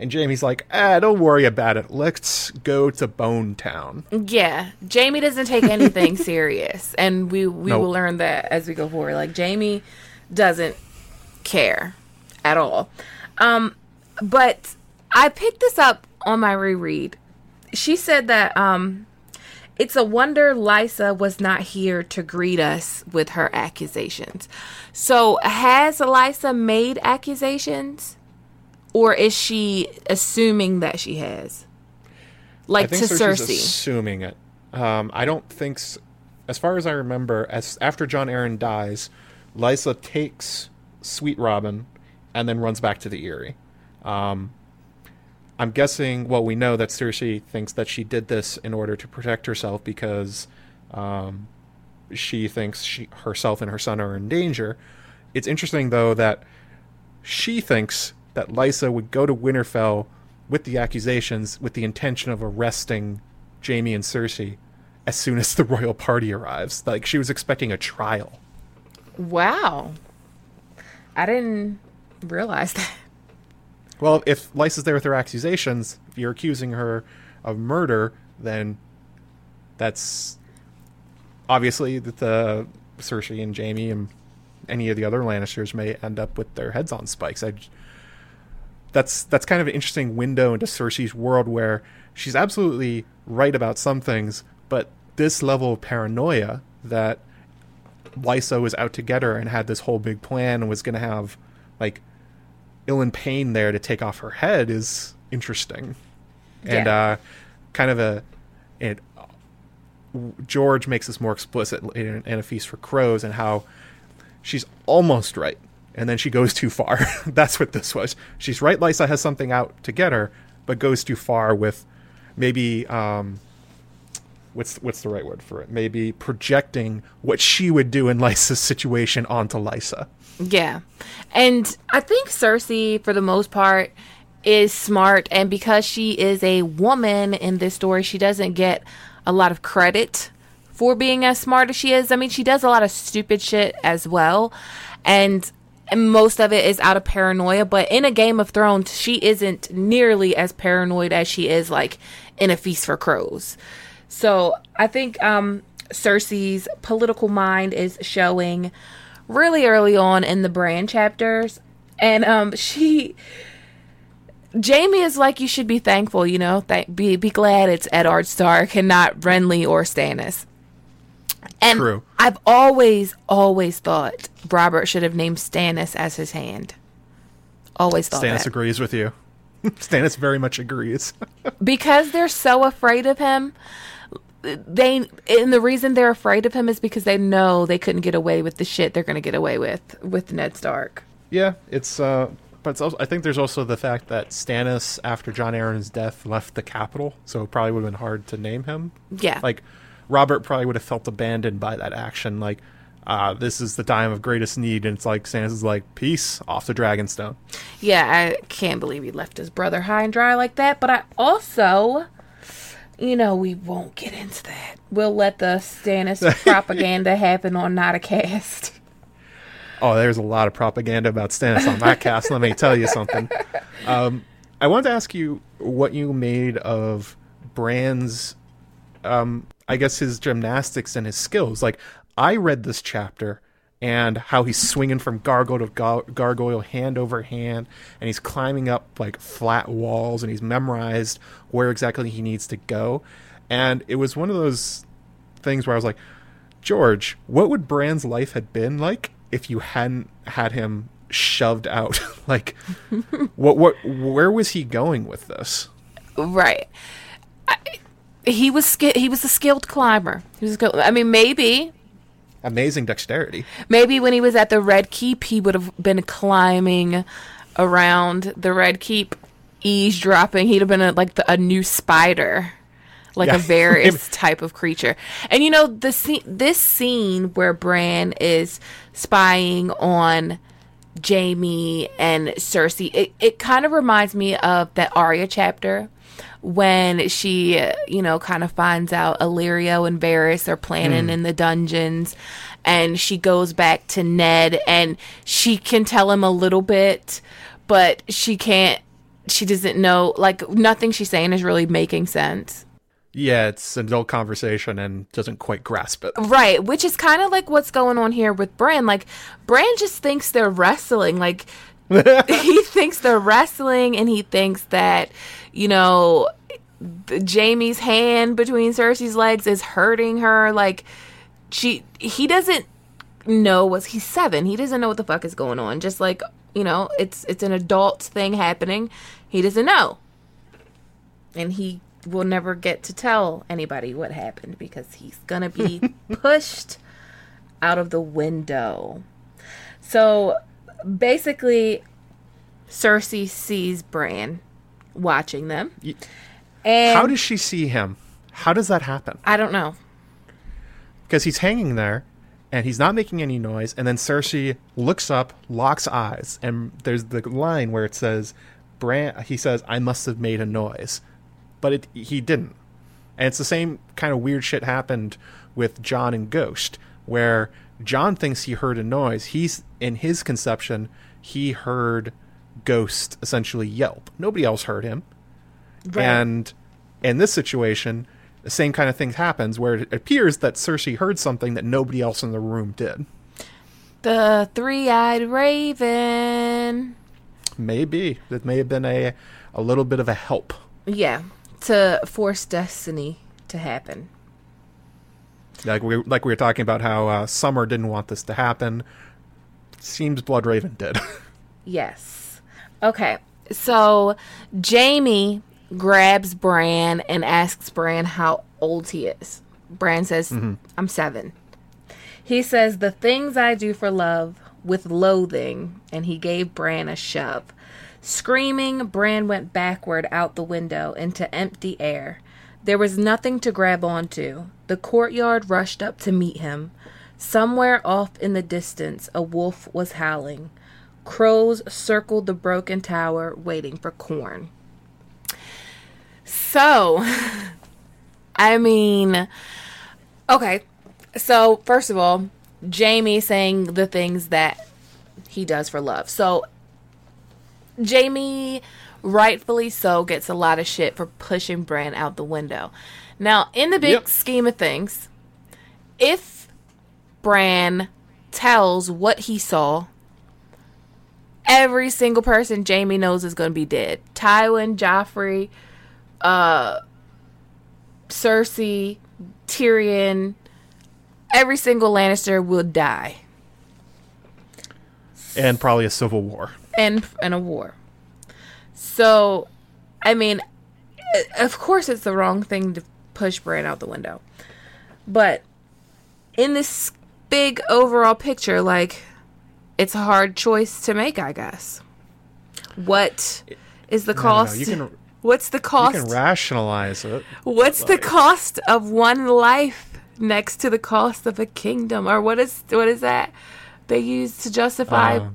Jaime's like, don't worry about it. Let's go to Bone Town. Yeah. Jaime doesn't take anything serious. And we will learn that as we go forward. Like, Jaime doesn't care at all. But I picked this up on my reread. She said that it's a wonder Lysa was not here to greet us with her accusations. So has Lysa made accusations, or is she assuming that she has? Like, to Cersei. She's assuming it. I don't think, as far as I remember, after Jon Arryn dies, Lysa takes Sweet Robin and then runs back to the Eyrie. I'm guessing, well, we know that Cersei thinks that she did this in order to protect herself because she thinks herself and her son are in danger. It's interesting, though, that she thinks that Lysa would go to Winterfell with the accusations with the intention of arresting Jaime and Cersei as soon as the royal party arrives. Like, she was expecting a trial. Wow. I didn't realize that. Well, if Lysa's there with her accusations, if you're accusing her of murder, then that's obviously that the Cersei and Jaime and any of the other Lannisters may end up with their heads on spikes. That's kind of an interesting window into Cersei's world, where she's absolutely right about some things, but this level of paranoia that Lysa was out to get her and had this whole big plan and was going to have, like, Ilan Payne there to take off her head is interesting. Yeah. And kind of George makes this more explicit in A Feast for Crows, and how she's almost right, and then she goes too far. That's what this was. She's right, Lysa has something out to get her, but goes too far with maybe what's the right word for it? Maybe projecting what she would do in Lysa's situation onto Lysa. Yeah. And I think Cersei, for the most part, is smart. And because she is a woman in this story, she doesn't get a lot of credit for being as smart as she is. I mean, she does a lot of stupid shit as well. And most of it is out of paranoia, but in a Game of Thrones, she isn't nearly as paranoid as she is, like, in A Feast for Crows. So I think Cersei's political mind is showing really early on in the Bran chapters. And Jaime is like, you should be thankful, you know, be glad it's Eddard Stark and not Renly or Stannis. And true. I've always thought Robert should have named Stannis as his hand. Always thought Stannis that. Agrees with you. Stannis very much agrees. Because they're so afraid of him. The reason they're afraid of him is because they know they couldn't get away with the shit they're going to get away with Ned Stark. Yeah, but it's also, I think there's also the fact that Stannis, after Jon Arryn's death, left the capital, so it probably would have been hard to name him. Yeah. Like, Robert probably would have felt abandoned by that action. Like, this is the time of greatest need. And it's like, Stannis is like, peace, off to Dragonstone. Yeah, I can't believe he left his brother high and dry like that. But I also, you know, we won't get into that. We'll let the Stannis propaganda happen on Not a Cast. Oh, there's a lot of propaganda about Stannis on that cast. Let me tell you something. I wanted to ask you what you made of Bran's... I guess his gymnastics and his skills. Like, I read this chapter and how he's swinging from gargoyle to gargoyle, hand over hand, and he's climbing up, like, flat walls, and he's memorized where exactly he needs to go. And it was one of those things where I was like, George, what would Bran's life have been like if you hadn't had him shoved out? Like, where was he going with this? Right. He was a skilled climber. I mean, maybe amazing dexterity. Maybe when he was at the Red Keep, he would have been climbing around the Red Keep, eavesdropping. He'd have been a new spider, a various type of creature. And you know, this scene where Bran is spying on Jaime and Cersei, it kind of reminds me of that Arya chapter. When she, you know, kind of finds out Illyrio and Varys are planning in the dungeons, and she goes back to Ned, and she can tell him a little bit, but she doesn't know, like, nothing she's saying is really making sense. Yeah, it's an adult conversation and doesn't quite grasp it. Right, which is kind of like what's going on here with Bran. Like, Bran just thinks they're wrestling, like... he thinks they're wrestling, and he thinks that, you know, Jaime's hand between Cersei's legs is hurting her. Like, he doesn't know he's 7. He doesn't know what the fuck is going on. Just like, you know, it's an adult thing happening. He doesn't know, and he will never get to tell anybody what happened because he's gonna be pushed out of the window. So. Basically, Cersei sees Bran watching them. And how does she see him? How does that happen? I don't know. Because he's hanging there, and he's not making any noise, and then Cersei looks up, locks eyes, and there's the line where it says, he says, I must have made a noise. But he didn't. And it's the same kind of weird shit happened with Jon and Ghost, where... Jon thinks he heard a noise. He's in his conception, he heard Ghost essentially yelp. Nobody else heard him. Right. And in this situation, the same kind of thing happens where it appears that Cersei heard something that nobody else in the room did. The three-eyed raven. Maybe. That may have been a little bit of a help. Yeah, to force destiny to happen. Like we were talking about how Summer didn't want this to happen. Seems Bloodraven did. Yes. Okay, so Jaime grabs Bran and asks Bran how old he is. Bran says, I'm 7. He says, the things I do for love with loathing, and he gave Bran a shove. Screaming, Bran went backward out the window into empty air. There was nothing to grab onto. The courtyard rushed up to meet him. Somewhere off in the distance, a wolf was howling. Crows circled the broken tower, waiting for corn. So, I mean, okay. So, first of all, Jaime saying the things that he does for love. So, Jaime, rightfully so, gets a lot of shit for pushing Bran out the window. Now, in the big scheme of things, if Bran tells what he saw, every single person Jaime knows is going to be dead. Tywin, Joffrey, Cersei, Tyrion, every single Lannister will die. And probably a civil war. And a war. So, I mean, of course it's the wrong thing to push Bran out the window. But in this big overall picture, like, it's a hard choice to make, I guess. What is the cost? What's the cost? You can rationalize it. What's the cost of one life next to the cost of a kingdom? Or what is that they use to justify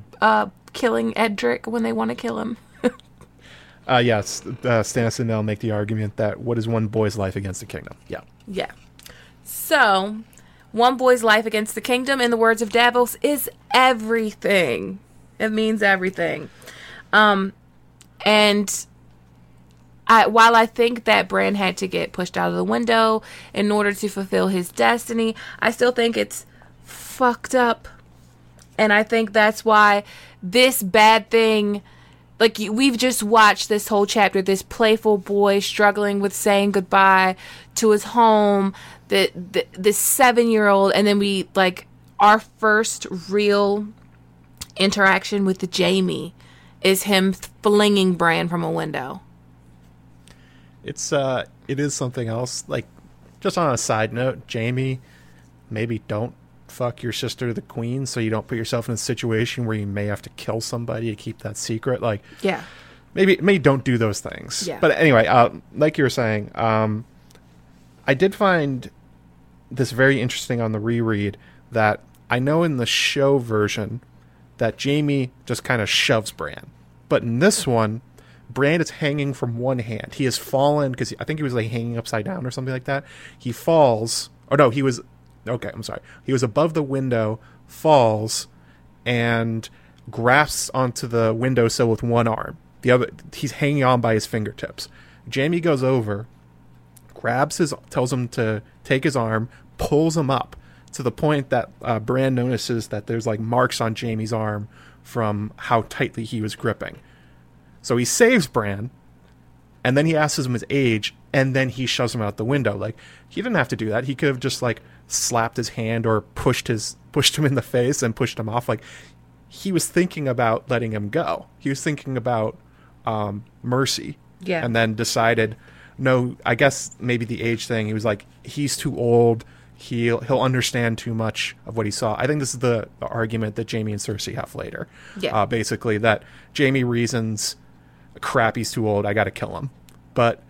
killing Edric when they want to kill him? Stannis and Nell make the argument that what is one boy's life against a kingdom? Yeah. So, one boy's life against the kingdom, in the words of Davos, is everything. It means everything. And while I think that Bran had to get pushed out of the window in order to fulfill his destiny, I still think it's fucked up. And I think that's why this bad thing, like, we've just watched this whole chapter, this playful boy struggling with saying goodbye to his home, the 7-year-old, and then we, like, our first real interaction with Jaime is him flinging Bran from a window. It is something else. Like, just on a side note, Jaime, maybe don't fuck your sister, the queen, so you don't put yourself in a situation where you may have to kill somebody to keep that secret. Like, yeah, maybe don't do those things. Yeah. But anyway, like you were saying, I did find this very interesting on the reread that I know in the show version that Jaime just kind of shoves Bran, but in this one, Bran is hanging from one hand. He has fallen because I think he was like hanging upside down or something like that. He falls. Oh no, he was. Okay, I'm sorry. He was above the window, falls, and grasps onto the windowsill with one arm. The other, he's hanging on by his fingertips. Jaime goes over, tells him to take his arm, pulls him up to the point that Bran notices that there's like marks on Jaime's arm from how tightly he was gripping. So he saves Bran, and then he asks him his age, and then he shoves him out the window. Like, he didn't have to do that. He could have just, like, slapped his hand or pushed him in the face and pushed him off. Like, he was thinking about letting him go. He was thinking about mercy. Yeah. And then decided, no, I guess maybe the age thing. He was like, he's too old. He'll understand too much of what he saw. I think this is the argument that Jaime and Cersei have later. Yeah. Basically, that Jaime reasons, crap, he's too old, I gotta kill him. But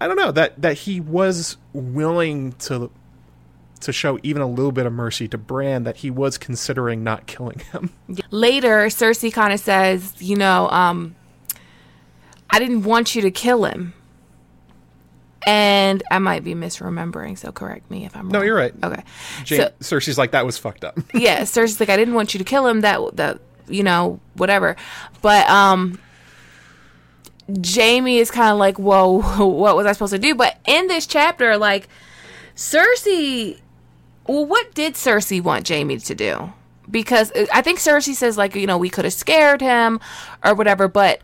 I don't know that he was willing to show even a little bit of mercy to Bran, that he was considering not killing him. Later, Cersei kind of says, you know, I didn't want you to kill him. And I might be misremembering, so correct me if I'm wrong. No, you're right. Okay. So, Cersei's like, that was fucked up. Yeah, Cersei's like, I didn't want you to kill him, that you know, whatever. But Jaime is kind of like, whoa, what was I supposed to do? But in this chapter, like, Cersei, well, what did Cersei want Jaime to do? because I think Cersei says, like, you know, we could have scared him or whatever, but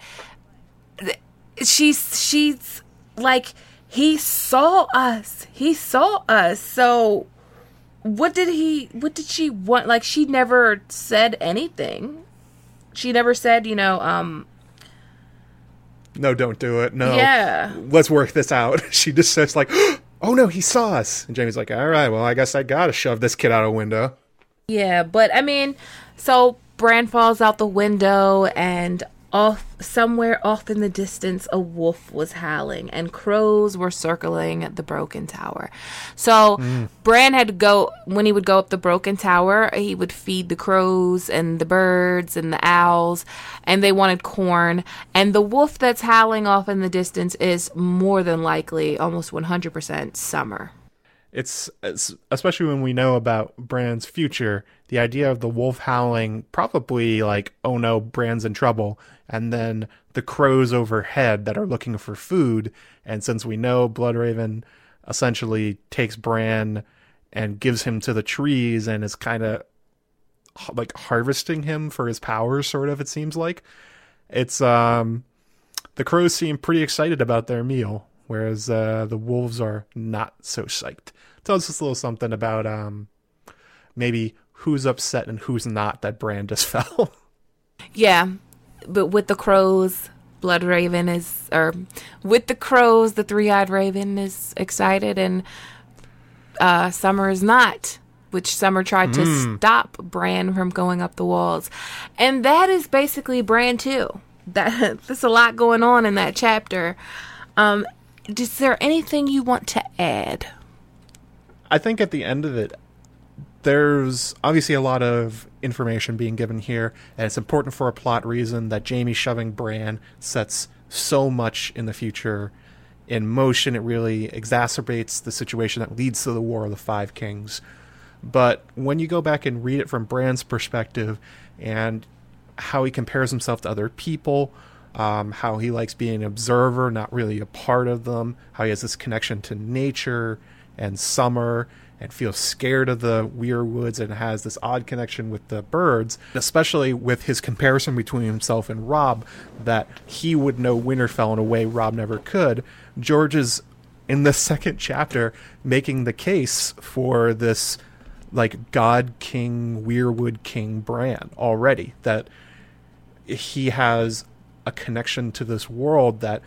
she's like, he saw us. So what did she want? Like, she never said anything. She never said, you know, no, don't do it. No. Yeah. Let's work this out. She just says, like, oh, no, he saw us. And Jaime's like, all right, well, I guess I got to shove this kid out a window. Yeah, but, I mean, so Bran falls out the window, and somewhere off in the distance, a wolf was howling, and crows were circling the broken tower. So Bran had to go, when he would go up the broken tower, he would feed the crows and the birds and the owls, and they wanted corn. And the wolf that's howling off in the distance is more than likely, almost 100% Summer. It's especially when we know about Bran's future, the idea of the wolf howling, probably like, oh no, Bran's in trouble. And then the crows overhead that are looking for food. And since we know Bloodraven essentially takes Bran and gives him to the trees and is kind of like harvesting him for his powers, sort of, it seems like. It's the crows seem pretty excited about their meal, whereas the wolves are not so psyched. Tells us a little something about maybe who's upset and who's not that Bran just fell. Yeah, but with the crows, the three-eyed raven is excited, and Summer is not, which Summer tried to stop Bran from going up the walls. And that is basically Bran too. There's a lot going on in that chapter. Is there anything you want to add? I think at the end of it, there's obviously a lot of information being given here, and it's important for a plot reason that Jaime shoving Bran sets so much in the future in motion. It really exacerbates the situation that leads to the War of the Five Kings. But when you go back and read it from Bran's perspective and how he compares himself to other people, how he likes being an observer, not really a part of them, how he has this connection to nature and summer and feels scared of the weirwoods and has this odd connection with the birds, especially with his comparison between himself and Rob, that he would know Winterfell in a way Rob never could. George is, in the second chapter, making the case for this, like, God King, Weirwood King Bran already, that he has a connection to this world that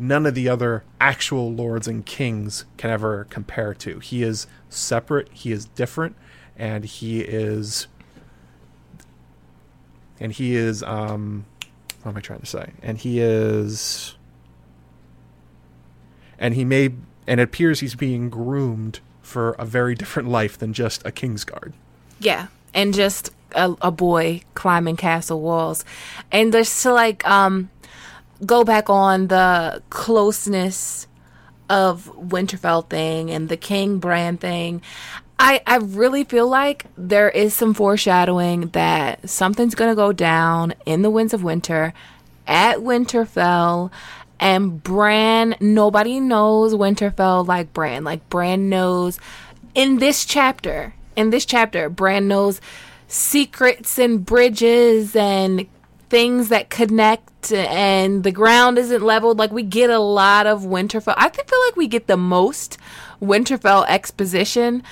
none of the other actual lords and kings can ever compare to. He is separate, he is different, and he is what am I trying to say? And it appears he's being groomed for a very different life than just a Kingsguard. Yeah, and just a boy climbing castle walls. And just to, like, go back on the closeness of Winterfell thing and the King Bran thing, I really feel like there is some foreshadowing that something's going to go down in the Winds of Winter at Winterfell. And Bran, nobody knows Winterfell like Bran. Like, Bran knows in this chapter, Bran knows secrets and bridges and things that connect, and the ground isn't leveled. Like, we get a lot of Winterfell. I feel like we get the most Winterfell exposition,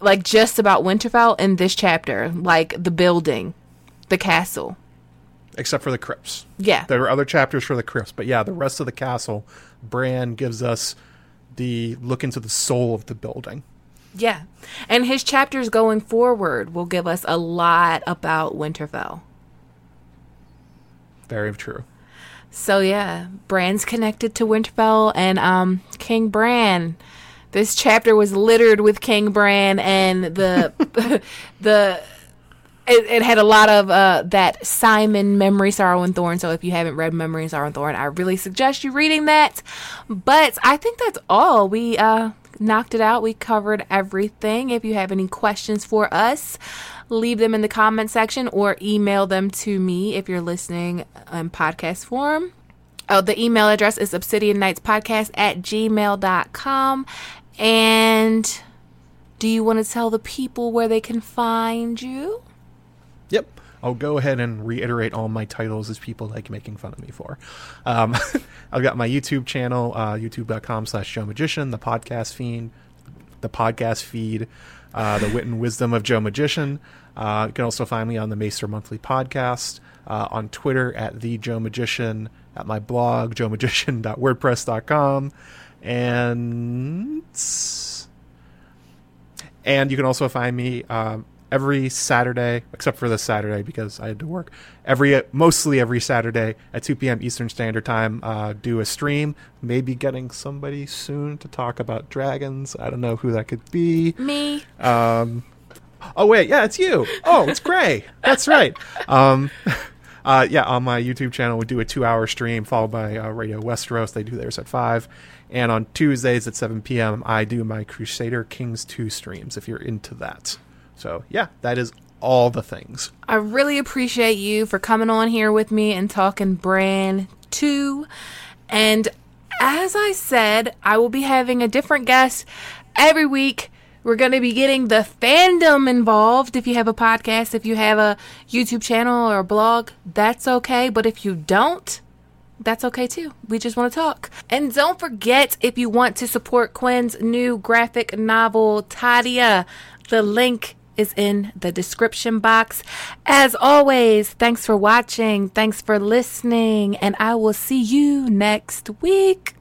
like, just about Winterfell in this chapter, like the building, the castle. Except for the crypts. Yeah. There were other chapters for the crypts, but yeah, the rest of the castle, Bran gives us the look into the soul of the building. Yeah. And his chapters going forward will give us a lot about Winterfell. Very true. So, yeah, Bran's connected to Winterfell and King Bran. This chapter was littered with King Bran, and it had a lot of that Simon, Memory, Sorrow, and Thorn. So if you haven't read Memory, Sorrow, and Thorn, I really suggest you reading that. But I think that's all. We knocked it out. We covered everything. If you have any questions for us, leave them in the comment section or email them to me if you're listening in podcast form. Oh, the email address is obsidianknightspodcast@gmail.com. And do you want to tell the people where they can find you? I'll go ahead and reiterate all my titles as people like making fun of me for. I've got my YouTube channel, youtube.com/Joe Magician, the podcast feed, the wit and wisdom of Joe Magician. You can also find me on the Maester Monthly Podcast, on Twitter at the Joe Magician, at my blog, joemagician.wordpress.com. And you can also find me every Saturday, except for this Saturday because I had to work, mostly every Saturday at 2 p.m. Eastern Standard Time, do a stream. Maybe getting somebody soon to talk about dragons. I don't know who that could be. Me. Oh, wait. Yeah, it's you. Oh, it's Gray. That's right. Yeah, on my YouTube channel, we do a 2-hour stream followed by Radio Westeros. They do theirs at 5. And on Tuesdays at 7 p.m., I do my Crusader Kings 2 streams, if you're into that. So, yeah, that is all the things. I really appreciate you for coming on here with me and talking Bran 2. And as I said, I will be having a different guest every week. We're going to be getting the fandom involved. If you have a podcast, if you have a YouTube channel or a blog, that's okay. But if you don't, that's okay too. We just want to talk. And don't forget, if you want to support Quinn's new graphic novel, Tadia, the link is in the description box. As always, thanks for watching. Thanks for listening. And I will see you next week.